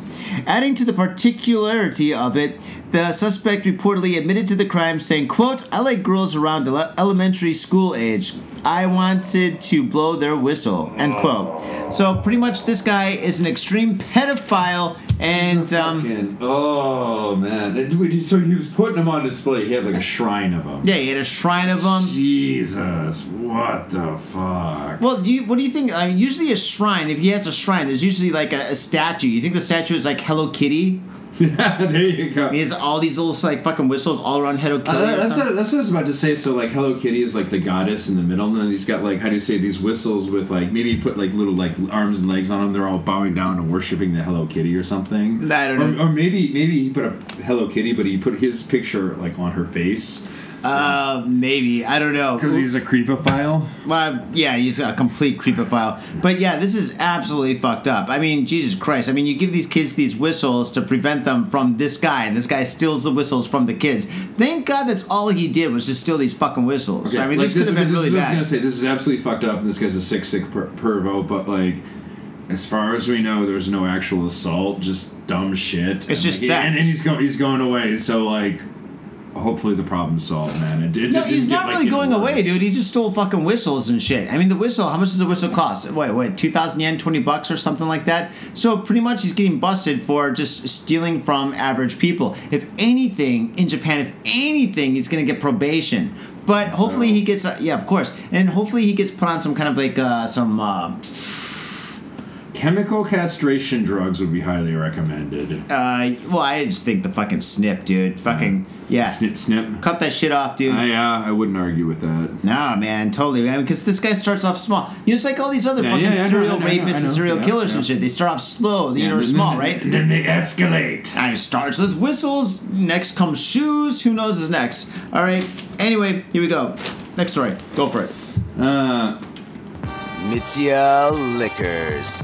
Adding to the particularity of it, the suspect reportedly admitted to the crime, saying, quote, "I like girls around elementary school age. I wanted to blow their whistle," end quote. So pretty much this guy is an extreme pedophile. And um, fucking, oh man! So he was putting them on display. He had like a shrine of them. Yeah, he had a shrine of them. Jesus, what the fuck? Well, do you? What do you think? I mean, usually a shrine. If he has a shrine, there's usually like a, a statue. You think the statue is like Hello Kitty? Yeah, there you go. He has all these little like fucking whistles all around Hello Kitty. Uh, that's, what, that's what I was about to say. So like Hello Kitty is like the goddess in the middle, and then he's got like how do you say these whistles with like maybe put like little like arms and legs on them. They're all bowing down and worshiping the Hello Kitty or something. Thing. I don't know. Or, or maybe maybe he put a Hello Kitty, but he put his picture like on her face. Uh, um, maybe I don't know because he's a creepophile. Well, yeah, he's a complete creepophile. But yeah, this is absolutely fucked up. I mean, Jesus Christ! I mean, you give these kids these whistles to prevent them from this guy, and this guy steals the whistles from the kids. Thank God that's all he did was just steal these fucking whistles. Okay. So, I mean, like, this, this could have been really bad. I was gonna say this is absolutely fucked up, and this guy's a sick, sick per- pervo. But like. As far as we know, there was no actual assault, just dumb shit. It's and just like, that. And, and he's, go, he's going away, so, like, hopefully the problem's solved, man. It, it, no, it he's not get, really like, going away, dude. He just stole fucking whistles and shit. I mean, the whistle, how much does a whistle cost? Wait, wait, two thousand yen, twenty bucks or something like that? So, pretty much, he's getting busted for just stealing from average people. If anything, in Japan, if anything, he's going to get probation. But hopefully so. he gets... Uh, yeah, of course. And hopefully he gets put on some kind of, like, uh, some... Uh, Chemical castration drugs would be highly recommended. Uh, well, I just think the fucking snip, dude. Fucking, yeah. yeah. Snip, snip. Cut that shit off, dude. I, uh, I wouldn't argue with that. Nah, man, totally, man. Because this guy starts off small. You know, it's like all these other yeah, fucking yeah, yeah, serial know, rapists know, and serial yeah, killers yeah. and shit. They start off slow. You know, they're small, right? And then they escalate. And it starts with whistles. Next comes shoes. Who knows is next? All right. Anyway, here we go. Next story. Go for it. Uh... Mitsuya Liquors.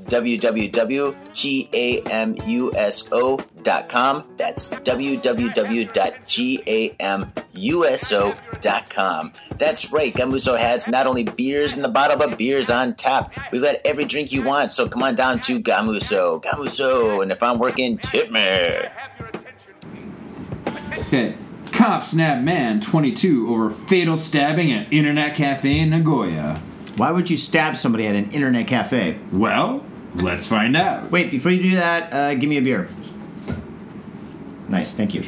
w w w dot gamuso dot com gamuso dot com. That's w w w dot gamuso dot com. That's right, Gamuso has not only beers in the bottle, but beers on tap. We've got every drink you want, so come on down to Gamuso. Gamuso, and if I'm working, tip me. Cop snap man twenty-two over fatal stabbing at internet cafe in Nagoya. Why would you stab somebody at an internet cafe? Well, let's find out. Wait, before you do that, uh, give me a beer. Nice, thank you.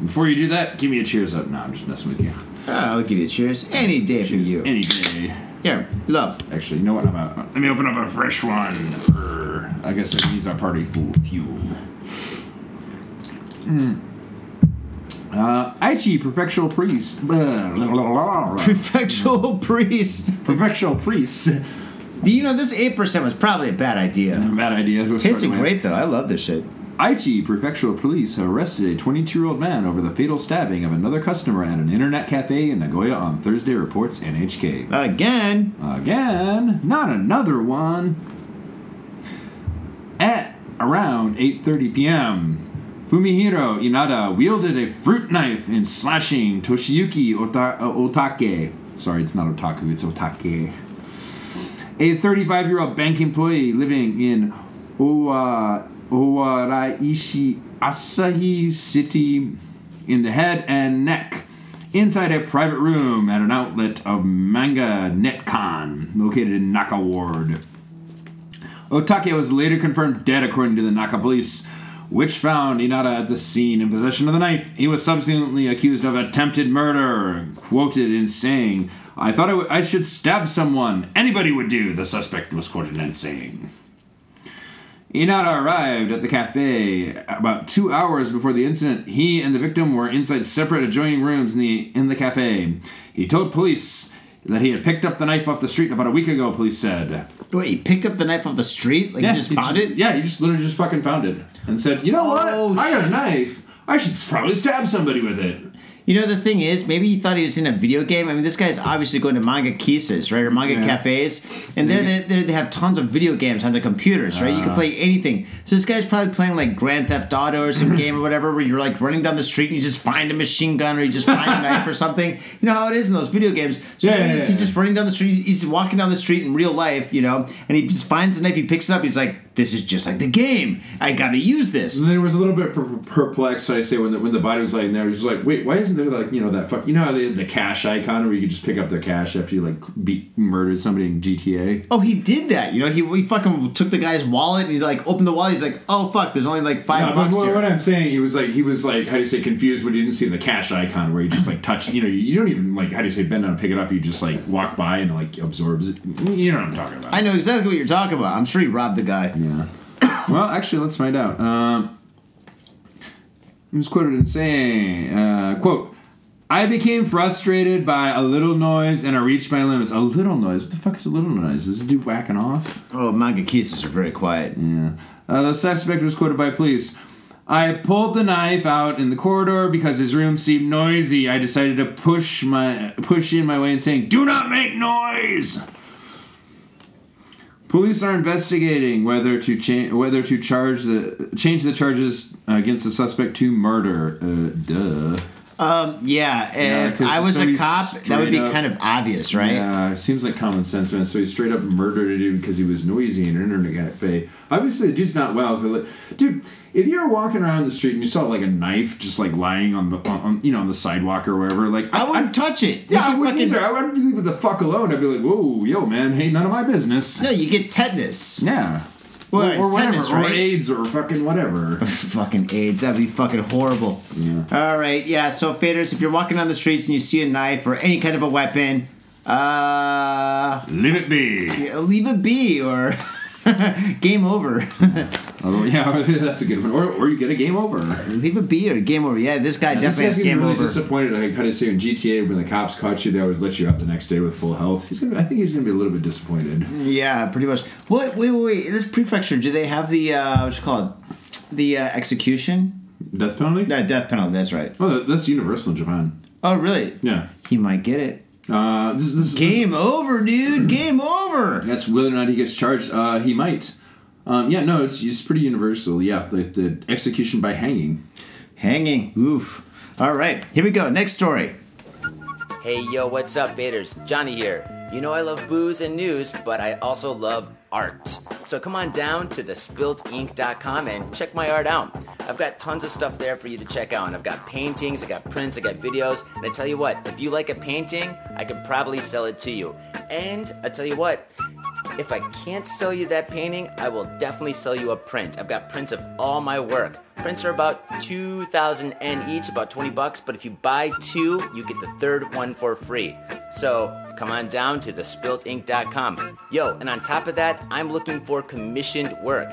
Before you do that, give me a cheers up. No, I'm just messing with you. Uh, I'll give you a cheers any day cheers. for you. Any day. Here, love. Actually, you know what? I'm out. Let me open up a fresh one. Or I guess it needs our party fuel. Mmm. Uh, Aichi Prefectural Priest. Prefectural Priest. Prefectural Priest. You know, this eight percent was probably a bad idea. A bad idea. It tasted great, though. I love this shit. Aichi Prefectural Police have arrested a twenty-two-year-old man over the fatal stabbing of another customer at an internet cafe in Nagoya on Thursday, reports N H K. Again? Again? Not another one. At around eight thirty p.m., Fumihiro Inada wielded a fruit knife in slashing Toshiyuki Ota- Otake. Sorry, it's not otaku, it's Otake. A thirty-five-year-old bank employee living in Owa- Owaraishi Asahi City in the head and neck inside a private room at an outlet of Manga NetCon located in Naka Ward. Otake was later confirmed dead according to the Naka police, which found Inada at the scene in possession of the knife. He was subsequently accused of attempted murder, quoted in saying, I thought I, w- I should stab someone. Anybody would do, the suspect was quoted in saying. Inada arrived at the cafe about two hours before the incident. He and the victim were inside separate adjoining rooms in the, in the cafe. He told police that he had picked up the knife off the street about a week ago, police said. Wait, he picked up the knife off the street? Like, yeah, he just found it? Yeah, he just literally just fucking found it. And said, you know what? Oh, I got a knife. I should probably stab somebody with it. You know, the thing is, maybe he thought he was in a video game. I mean, this guy's obviously going to manga kisses, right, or manga yeah. cafes. And there, there they have tons of video games on their computers, right? Uh, you can play anything. So this guy's probably playing, like, Grand Theft Auto or some game or whatever where you're, like, running down the street and you just find a machine gun or you just find a knife or something. You know how it is in those video games. So yeah, yeah, he's, yeah. he's just running down the street. He's walking down the street in real life, you know, and he just finds a knife. He picks it up. He's like, this is just like the game. I gotta use this. And then it was a little bit perplexed, I say, when the, when the body was laying there. He was like, wait, why isn't there, like, you know, that fuck, you know, the, the cash icon where you could just pick up their cash after you, like, beat, murdered somebody in G T A? Oh, he did that. You know, he, he fucking took the guy's wallet and he, like, opened the wallet. He's like, oh, fuck, there's only, like, five no, bucks but what, here. What I'm saying, he was, like, he was, like, how do you say, confused when he didn't see the cash icon where you just, like, touch, you know, you, you don't even, like, how do you say, bend down and pick it up. You just, like, walk by and, like, absorbs it. You know what I'm talking about. I know exactly what you're talking about. I'm sure he robbed the guy. Yeah. Well, actually, let's find out. Um, it was quoted in saying, uh, quote, I became frustrated by a little noise and I reached my limits. A little noise? What the fuck is a little noise? Is this dude whacking off? Oh, manga kisses are very quiet. Yeah. Uh, the suspect was quoted by police. I pulled the knife out in the corridor because his room seemed noisy. I decided to push my push in my way and saying, do not make noise! Police are investigating whether to cha- whether to charge the change the charges against the suspect to murder. Uh, duh. Um, yeah, if yeah, I was so a cop, that would be up, kind of obvious, right? Yeah, it seems like common sense, man. So he straight up murdered a dude because he was noisy in an internet cafe. Obviously, the dude's not well. But like, dude, if you were walking around the street and you saw, like, a knife just, like, lying on the, on, you know, on the sidewalk or wherever, like... I, I wouldn't I'd, touch it. Yeah, I wouldn't fucking... either. I would leave it the fuck alone. I'd be like, whoa, yo, man, hey, none of my business. No, you get tetanus. Yeah. Well, or, it's or whatever, tennis, right? Or AIDS, or fucking whatever. Fucking AIDS, that'd be fucking horrible. Yeah. All right, yeah, so faders, if you're walking down the streets and you see a knife or any kind of a weapon, uh... leave it be. Yeah, leave it be, or game over. Oh, yeah, that's a good one. Or, or you get a game over. Leave it be, or game over. Yeah, this guy yeah, definitely this has game really over. I'm disappointed. I kind of say in G T A, when the cops caught you, they always let you up the next day with full health. He's gonna. I think he's going to be a little bit disappointed. Yeah, pretty much. What? Wait, wait, wait. This prefecture, do they have the, uh, what you call it? The uh, execution? Death penalty? No, death penalty, that's right. Oh, that's universal in Japan. Oh, really? Yeah. He might get it. Uh, this, this, game this, over, dude. Game over. That's whether or not he gets charged. Uh, he might. Um, yeah, no, it's it's pretty universal. Yeah, the, the execution by hanging. Hanging. Oof. All right, here we go. Next story. Hey, yo, what's up, Vaders? Johnny here. You know I love booze and news, but I also love art. So come on down to the spilt ink dot com and check my art out. I've got tons of stuff there for you to check out. And I've got paintings, I got prints, I got videos. And I tell you what, if you like a painting, I could probably sell it to you. And I tell you what, if I can't sell you that painting, I will definitely sell you a print. I've got prints of all my work. Prints are about two thousand yen each, about twenty bucks. But if you buy two, you get the third one for free. So come on down to the spilt ink dot com. Yo, and on top of that, I'm looking for commissioned work.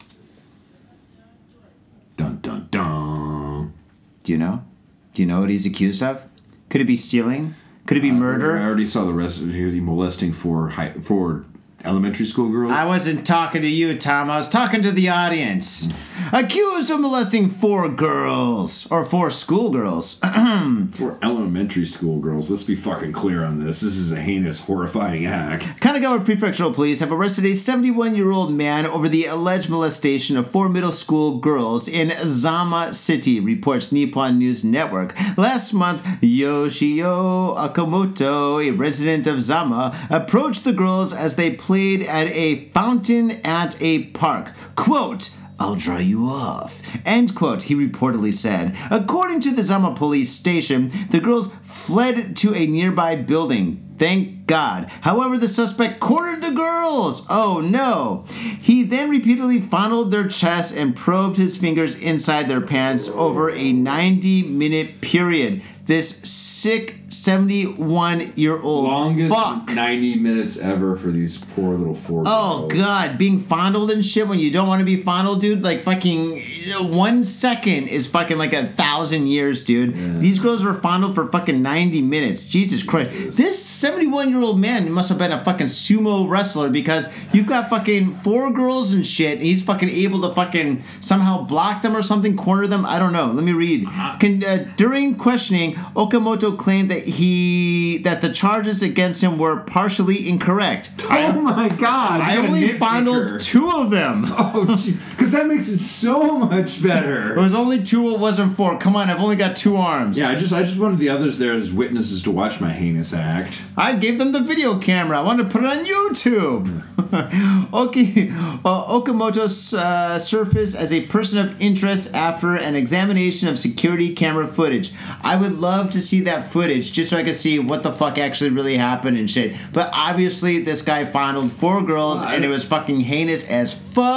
Dun, dun, dun. Do you know? Do you know what he's accused of? Could it be stealing? Could it be uh, murder? I already saw the rest of it. He was molesting four, high, four elementary school girls. I wasn't talking to you, Tom. I was talking to the audience. Mm. Accused of molesting four girls. Or four schoolgirls. Four elementary school girls. Let's be fucking clear on this. This is a heinous, horrifying act. Kanagawa Prefectural Police have arrested a seventy-one-year-old man over the alleged molestation of four middle school girls in Zama City, reports Nippon News Network. Last month, Yoshio Akamoto, a resident of Zama, approached the girls as they played Played at a fountain at a park. Quote, "I'll dry you off," end quote, he reportedly said. According to the Zama police station, the girls fled to a nearby building. Thank God. However, the suspect cornered the girls. Oh, no. He then repeatedly fondled their chests and probed his fingers inside their pants over a ninety-minute period. This sick seventy-one-year-old longest fuck. ninety minutes ever for these poor little four Oh, girls. God. Being fondled and shit when you don't want to be fondled, dude. Like, fucking one second is fucking like a thousand years, dude. Yeah. These girls were fondled for fucking ninety minutes. Jesus Christ. Jesus. This seventy-one-year-old man must have been a fucking sumo wrestler because you've got fucking four girls and shit, and he's fucking able to fucking somehow block them or something, corner them. I don't know. Let me read. Uh-huh. Can, uh, during questioning, Okamoto claimed that he that the charges against him were partially incorrect. Oh my God! I only fondled two of them. Oh, because that makes it so much better. It was only two. It wasn't four. Come on, I've only got two arms. Yeah, I just I just wanted the others there as witnesses to watch my heinous act. I gave them the video camera. I wanted to put it on YouTube. okay. uh, Okamoto uh, surfaced as a person of interest after an examination of security camera footage. I would love to see that footage just so I could see what the fuck actually really happened and shit. But obviously, this guy fondled four girls, I, and it was fucking heinous as fuck.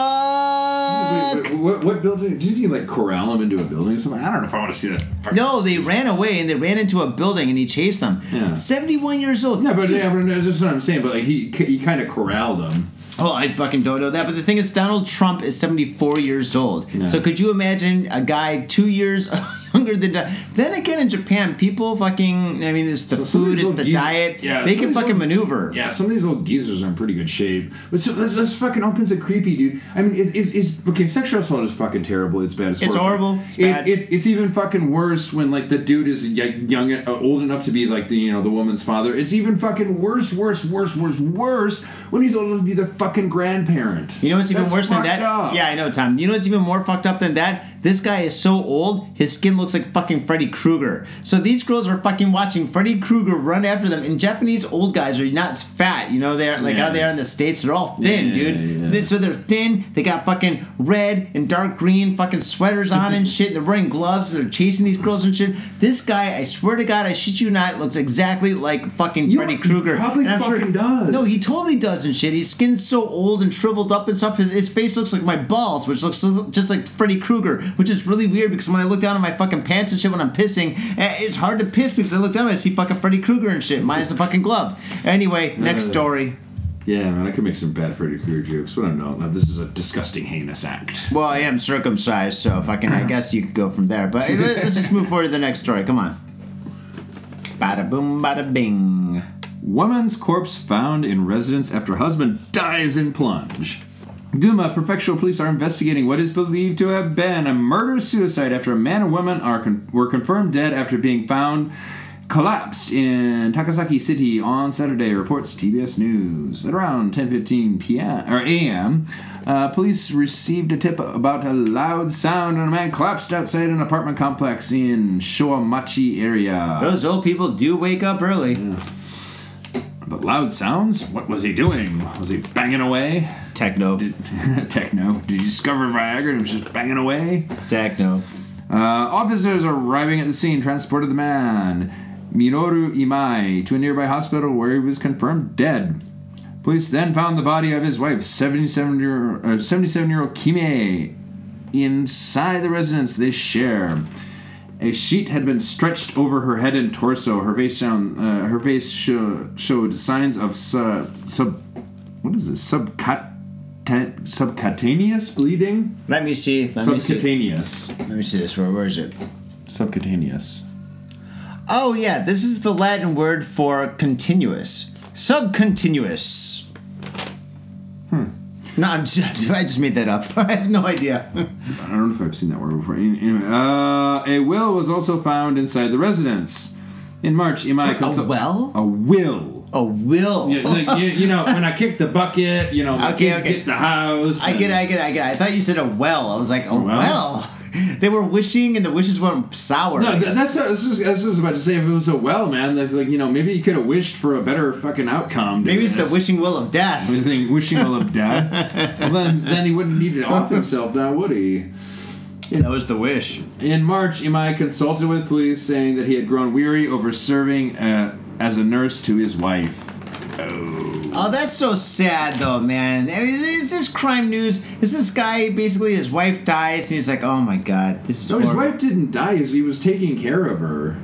Wait, wait, what, what building? Did you like corral them into a building or something? I don't know if I want to see that. No, they ran away and they ran into a building and he chased them. Yeah. seventy-one years old. No, but yeah, but that's what I'm saying. But like he he kind of corralled them. Oh, I fucking don't know that. But the thing is, Donald Trump is seventy-four years old. Yeah. So could you imagine a guy two years younger than Donald? Then again, in Japan, people fucking, I mean, it's the so food, it's the geez- diet. Yeah, they can fucking old, maneuver. Yeah, some of these little geezers are in pretty good shape. But so, that's, that's fucking all kinds of creepy, dude. I mean, is is is okay? Sexual assault is fucking terrible. It's bad. It's, it's horrible. It's bad. It, it's it's even fucking worse when like the dude is young, uh, old enough to be like the you know the woman's father. It's even fucking worse, worse, worse, worse, worse when he's old enough to be the fucking grandparent. You know what's even That's worse than that? Up. Yeah, I know, Tom. You know what's even more fucked up than that? This guy is so old, his skin looks like fucking Freddy Krueger. So these girls are fucking watching Freddy Krueger run after them. And Japanese old guys are not fat, you know, they're like yeah. how they are in the States. They're all thin, yeah, dude. Yeah. So they're thin. They got fucking red and dark green fucking sweaters on and shit. They're wearing gloves. And they're chasing these girls and shit. This guy, I swear to God, I shit you not, looks exactly like fucking you Freddy Krueger. He probably and fucking sure, does. No, he totally does and shit. His skin's so old and shriveled up and stuff. His, his face looks like my balls, which looks just like Freddy Krueger. Which is really weird because when I look down at my fucking pants and shit when I'm pissing, it's hard to piss because I look down and I see fucking Freddy Krueger and shit, minus the fucking glove. Anyway, next story. Yeah, man, I could make some bad Freddy Krueger jokes, but I don't know. Now, this is a disgusting, heinous act. Well, I am circumcised, so if I can, I guess you could go from there. But let's just move forward to the next story. Come on. Bada boom, bada bing. Woman's corpse found in residence after husband dies in plunge. Guma Prefectural Police are investigating what is believed to have been a murder-suicide after a man and woman are con- were confirmed dead after being found collapsed in Takasaki City on Saturday, reports T B S News. At around ten fifteen p.m. or a m, uh, police received a tip about a loud sound and a man collapsed outside an apartment complex in Shoamachi area. Those old people do wake up early. Yeah. But loud sounds? What was he doing? Was he banging away? Techno. Did, techno. Did you discover Viagra and it was just banging away? Techno. Uh, officers arriving at the scene transported the man, Minoru Imai, to a nearby hospital where he was confirmed dead. Police then found the body of his wife, seventy-seven-year-old Kime, inside the residence they share. A sheet had been stretched over her head and torso. Her face, shown, uh, her face show, showed signs of sub... sub what is this? Subcut... Subcutaneous bleeding? Let me see. Let subcutaneous. Me see. Let me see this. Where, where is it? Subcutaneous. Oh, yeah. This is the Latin word for continuous. Subcontinuous. Hmm. No, I'm just, I just made that up. I have no idea. I don't know if I've seen that word before. Anyway, uh, a will was also found inside the residence. In March, Imai... A will? A will. A will. Yeah, like, you, you know, when I kick the bucket, you know, my okay, kids okay. get the house. I get it, I get it, I get it. I thought you said a well. I was like, a, a well? well? They were wishing and the wishes went sour. No, th- that's what I was, just, I was just about to say. If it was a well, man, that's like, you know, maybe you could have wished for a better fucking outcome. Maybe it's this. the wishing will of death. I think wishing will of death. Well, then, then he wouldn't need to off himself now, would he? In, that was the wish. In March, Imai consulted with police saying that he had grown weary over serving at... as a nurse to his wife. Oh. Oh, that's so sad, though, man. Is this crime news? Is this guy, basically, his wife dies, and he's like, oh, my God, this is No, horrible. His wife didn't die. He was taking care of her.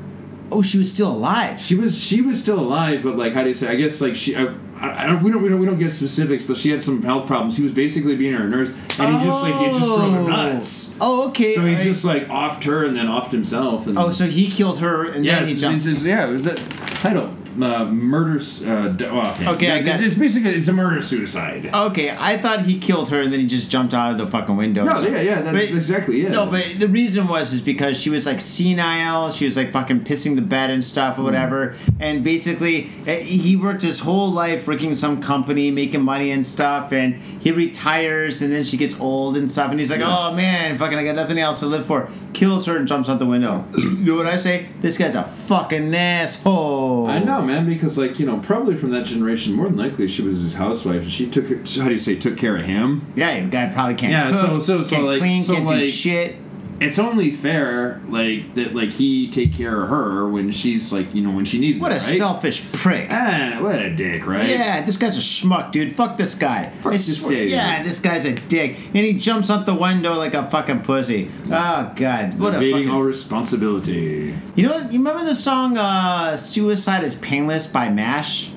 Oh, she was still alive. She was She was still alive, but, like, how do you say? I guess, like, she... I, I don't, we, don't, we, don't, we don't get specifics, but she had some health problems. He was basically being her nurse, and oh. he just, like, he just drove her nuts. Oh, okay. So he I, just, like, offed her and then offed himself. And, oh, so he killed her, and yes, then he jumped. Says, yeah, the title, uh, murder... Uh, d- well, okay, okay yeah, I got It's basically, it's a murder-suicide. Okay, I thought he killed her, and then he just jumped out of the fucking window. No, so. yeah, yeah, that's but, exactly it. Yeah. No, but the reason was is because she was, like, senile, she was, like, fucking pissing the bed and stuff or mm. whatever, and basically, he worked his whole life working some company, making money and stuff, and he retires, and then she gets old and stuff, and he's like, yeah. oh, man, fucking, I got nothing else to live for. Kills her and jumps out the window. You know what I say? This guy's a fucking asshole. I know, man, because, like, you know, probably from that generation, more than likely, she was his housewife, and she took, how do you say, took care of him? Yeah, the guy probably can't yeah, cook, so, so, so, can't like, clean, so, can't like, do shit. It's only fair, like, that, like, he take care of her when she's, like, you know, when she needs what it, right? What a selfish prick. Ah, what a dick, right? Yeah, this guy's a schmuck, dude. Fuck this guy. Fuck it's, this guy. Yeah, this guy's a dick. And he jumps out the window like a fucking pussy. Oh, God. What Evading a fucking... all responsibility. You know, you remember the song, uh, Suicide is Painless by M A S H?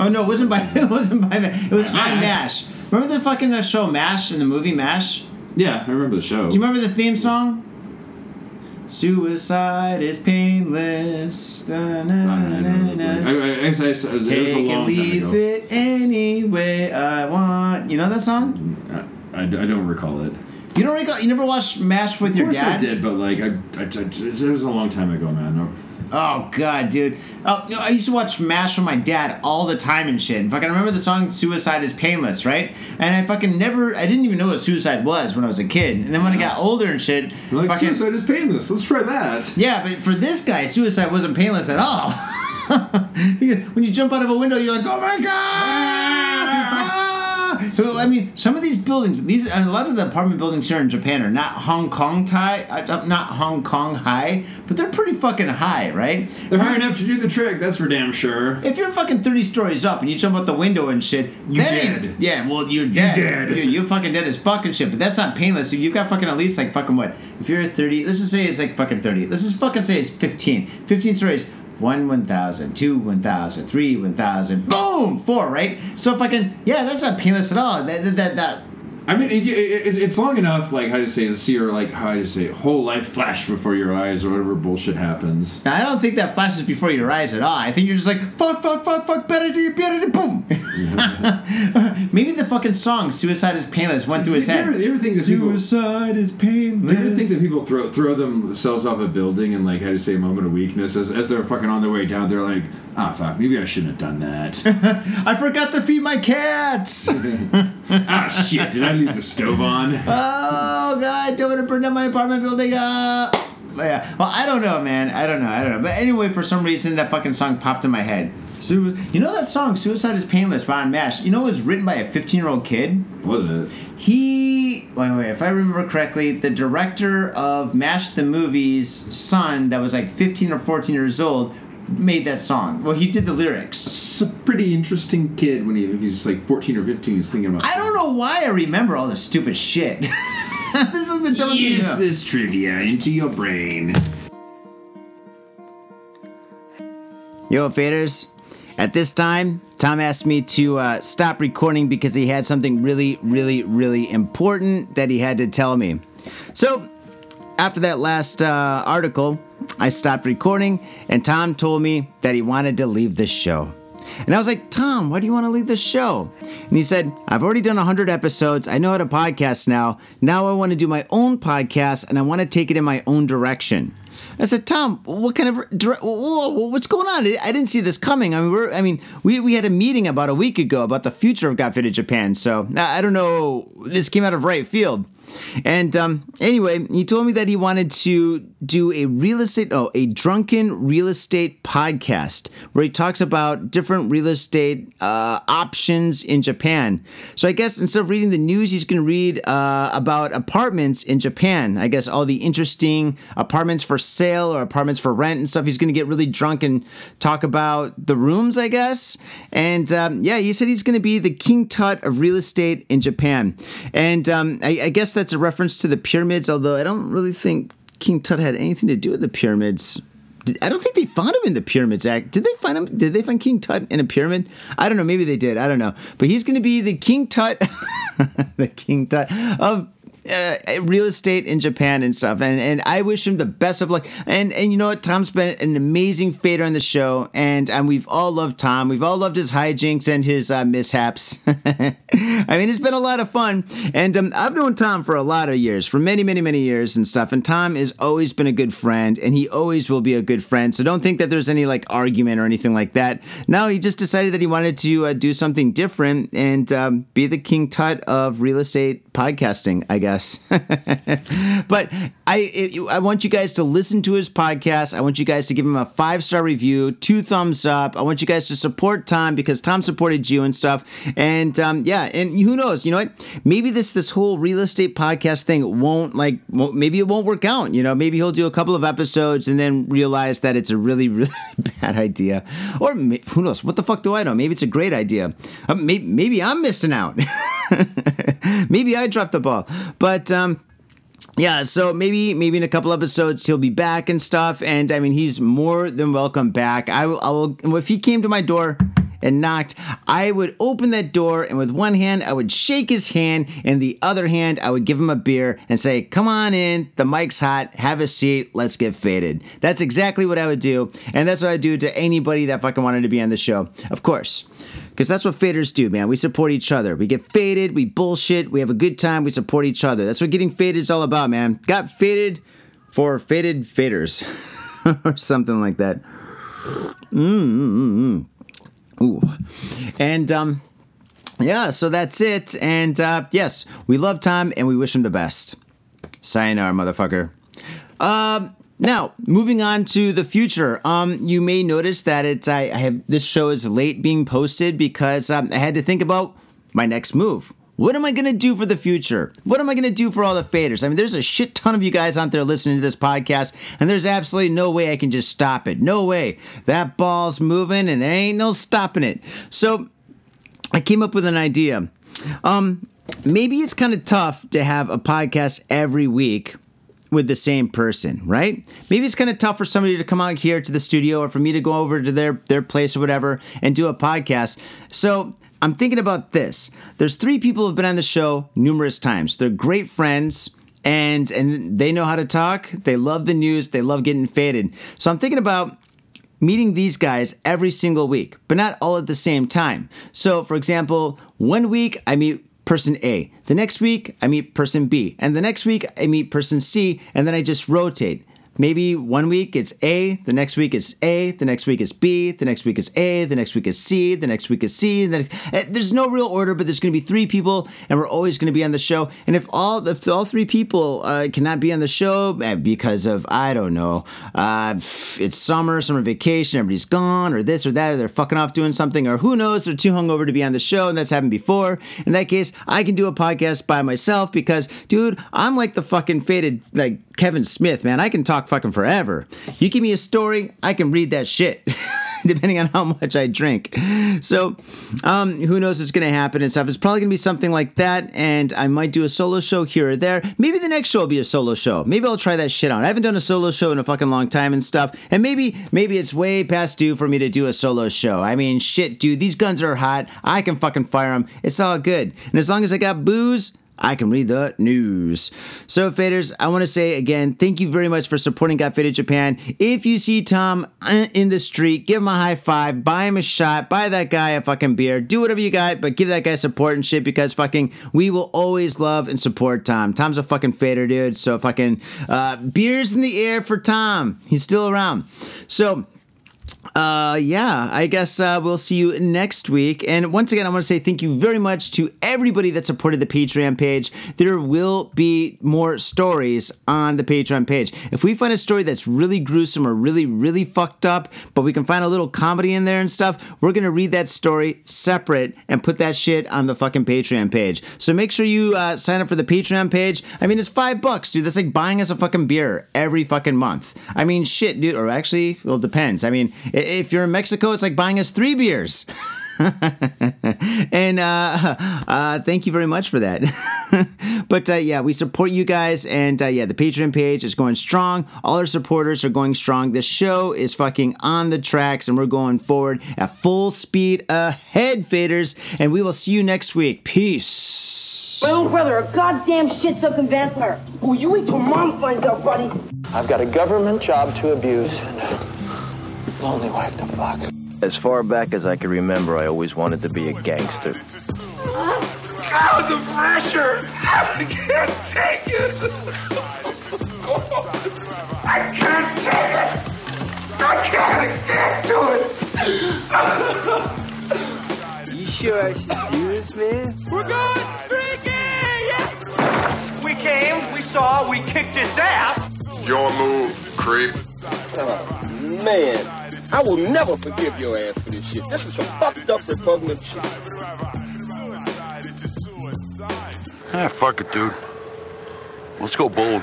Oh, no, it wasn't by, it wasn't by M A S H. It was on M A S H. Remember the fucking uh, show M A S H in the movie M A S H? Yeah, I remember the show. Do you remember the theme song? Suicide is painless. Da, na, na, na, na. I, I, I, I, I, Take and leave it any way I want. You know that song? I, I, I don't recall it. You don't recall? You never watched M A S H with your dad? Of course I did, but like, I, I, I, it was a long time ago, man. No. Oh, God, dude. Oh, I used to watch M A S H with my dad all the time and shit. And fucking, I remember the song Suicide is Painless, right? And I fucking never, I didn't even know what suicide was when I was a kid. And then when yeah. I got older and shit. You're like, fucking, suicide is painless. Let's try that. Yeah, but for this guy, suicide wasn't painless at all. When you jump out of a window, you're like, oh, my God! Ah! So, I mean, some of these buildings, these a lot of the apartment buildings here in Japan are not Hong Kong high, not Hong Kong high, but they're pretty fucking high, right? They're high enough to do the trick, that's for damn sure. If you're fucking thirty stories up and you jump out the window and shit, you're dead. Yeah, well, you're dead. You're dead. Dude, you're fucking dead as fucking shit, but that's not painless, dude. You've got fucking at least like fucking what? If you're thirty, let's just say it's like fucking thirty. Let's just fucking say it's fifteen. fifteen stories. One one thousand, two one thousand, three one thousand, boom, four, right? So if I can, yeah, that's not painless at all. That, that, that, that I mean, it, it, it, it's long enough, like, how to say, to see your, like, how to say, whole life flash before your eyes or whatever bullshit happens. Now, I don't think that flashes before your eyes at all. I think you're just like, fuck, fuck, fuck, fuck, better do, better do, boom. Yeah. Maybe the fucking song, Suicide is Painless, went through his head. Ever, ever think that Suicide people, is painless. You ever think that people throw throw themselves off a building and, like, how to say, a moment of weakness? As, as they're fucking on their way down, they're like, ah, fuck, maybe I shouldn't have done that. I forgot to feed my cats. Ah, shit, did I leave the stove on? Oh, God, don't want to burn down my apartment building. Uh, yeah. Well, I don't know, man. I don't know. I don't know. But anyway, for some reason, that fucking song popped in my head. Su- you know that song, Suicide is Painless, by M A S H? You know it was written by a fifteen-year-old kid? Wasn't it? He... Wait, wait, if I remember correctly, the director of M A S H the movie's son that was like fifteen or fourteen years old made that song. Well, he did the lyrics. It's a pretty interesting kid when he, if he's like fourteen or fifteen, he's thinking about... I don't know why I remember all this stupid shit. This is the dumbest thing. Use this trivia into your brain. Yo, faders. At this time, Tom asked me to uh, stop recording because he had something really, really, really important that he had to tell me. So, after that last uh, article... I stopped recording, and Tom told me that he wanted to leave this show. And I was like, Tom, why do you want to leave this show? And he said, I've already done one hundred episodes. I know how to podcast now. Now I want to do my own podcast, and I want to take it in my own direction. I said, Tom, what kind of dire- whoa, what's going on? I didn't see this coming. I mean, we're, I mean, we we had a meeting about a week ago about the future of Got Faded Japan. So I don't know. This came out of right field. And um, anyway, he told me that he wanted to do a real estate, oh, a drunken real estate podcast where he talks about different real estate uh, options in Japan. So I guess instead of reading the news, he's going to read uh, about apartments in Japan. I guess all the interesting apartments for sale or apartments for rent and stuff. He's going to get really drunk and talk about the rooms, I guess. And um, yeah, he said he's going to be the King Tut of real estate in Japan. And um, I, I guess that that's a reference to the pyramids, although I don't really think King Tut had anything to do with the pyramids. Did, I don't think they found him in the pyramids. Act did they find him? Did they find King Tut in a pyramid? I don't know. Maybe they did. I don't know. But he's going to be the King Tut, the King Tut of uh, real estate in Japan and stuff. And and I wish him the best of luck. And and you know what? Tom's been an amazing fader on the show, and and we've all loved Tom. We've all loved his hijinks and his uh, mishaps. I mean, it's been a lot of fun, and um, I've known Tom for a lot of years, for many, many, many years and stuff, and Tom has always been a good friend, and he always will be a good friend, so don't think that there's any, like, argument or anything like that. No, he just decided that he wanted to uh, do something different and um, be the King Tut of real estate podcasting, I guess. But I, it, I want you guys to listen to his podcast. I want you guys to give him a five-star review, two thumbs up. I want you guys to support Tom because Tom supported you and stuff, and um, yeah, and who knows, you know what, maybe this this whole real estate podcast thing won't, like, won't, maybe it won't work out, you know, maybe he'll do a couple of episodes and then realize that it's a really, really bad idea, or may, who knows, what the fuck do I know, maybe it's a great idea, uh, maybe, maybe I'm missing out, maybe I dropped the ball, but, um, yeah, so maybe maybe in a couple episodes he'll be back and stuff, and I mean, he's more than welcome back. I will, I will if he came to my door and knocked, I would open that door, and with one hand, I would shake his hand, and the other hand, I would give him a beer and say, come on in, the mic's hot, have a seat, let's get faded. That's exactly what I would do, and that's what I do to anybody that fucking wanted to be on the show, of course. Because that's what faders do, man. We support each other. We get faded, we bullshit, we have a good time, we support each other. That's what getting faded is all about, man. Got faded for faded faders. Or something like that. Mm-mm-mm. Ooh. And, um, yeah, so that's it. And, uh, yes, we love Tom and we wish him the best. Sayonara, motherfucker. Um, now, moving on to the future. Um, you may notice that it's, I, I have, this show is late being posted because um, I had to think about my next move. What am I going to do for the future? What am I going to do for all the faders? I mean, there's a shit ton of you guys out there listening to this podcast, and there's absolutely no way I can just stop it. No way. That ball's moving, and there ain't no stopping it. So I came up with an idea. Um, maybe it's kind of tough to have a podcast every week with the same person, right? Maybe it's kind of tough for somebody to come out here to the studio or for me to go over to their, their place or whatever and do a podcast. So I'm thinking about this. There's three people who have been on the show numerous times. They're great friends, and and they know how to talk. They love the news. They love getting faded. So I'm thinking about meeting these guys every single week, but not all at the same time. So, for example, one week I meet person A. The next week I meet person B. And the next week I meet person C, and then I just rotate. Maybe one week it's A, the next week it's A, the next week it's B, the next week it's A, the next week it's C, the next week is C. The next... There's no real order, but there's going to be three people, and we're always going to be on the show. And if all if all three people uh, cannot be on the show because of, I don't know, uh, it's summer, summer vacation, everybody's gone, or this or that, or they're fucking off doing something, or who knows, they're too hungover to be on the show, and that's happened before. In that case, I can do a podcast by myself because, dude, I'm like the fucking faded, like, Kevin Smith, man. I can talk fucking forever. You give me a story, I can read that shit, depending on how much I drink. So, um, who knows what's going to happen and stuff. It's probably going to be something like that, and I might do a solo show here or there. Maybe the next show will be a solo show. Maybe I'll try that shit out. I haven't done a solo show in a fucking long time and stuff, and maybe, maybe it's way past due for me to do a solo show. I mean, shit, dude, these guns are hot. I can fucking fire them. It's all good. And as long as I got booze, I can read the news. So, faders, I want to say again, thank you very much for supporting Got Faded Japan. If you see Tom in the street, give him a high five, buy him a shot, buy that guy a fucking beer, do whatever you got, but give that guy support and shit, because fucking we will always love and support Tom. Tom's a fucking fader, dude. So fucking uh, beers in the air for Tom. He's still around. So, Uh, yeah, I guess uh, we'll see you next week. And once again, I want to say thank you very much to everybody that supported the Patreon page. There will be more stories on the Patreon page. If we find a story that's really gruesome or really, really fucked up, but we can find a little comedy in there and stuff, we're going to read that story separate and put that shit on the fucking Patreon page. So make sure you uh, sign up for the Patreon page. I mean, it's five bucks, dude. That's like buying us a fucking beer every fucking month. I mean, shit, dude. Or actually, well, it depends. I mean, if you're in Mexico, it's like buying us three beers. and uh, uh, thank you very much for that. But uh, yeah, we support you guys. And uh, yeah, the Patreon page is going strong. All our supporters are going strong. This show is fucking on the tracks, and we're going forward at full speed ahead, faders. And we will see you next week. Peace. My own brother, a goddamn shit-sucking vampire. Will you wait till mom finds out, buddy? I've got a government job to abuse. Lonely wife to fuck. As far back as I can remember, I always wanted to be a gangster. God, the pressure! I can't take it! I can't take it! I can't stand to it! You sure I should do this, man? We're going freaking! We came, we saw, we kicked his ass! Your move, creep. Oh, man. I will never forgive your ass for this shit. This is some fucked up repugnant shit. Ah, fuck it, dude. Let's go bold.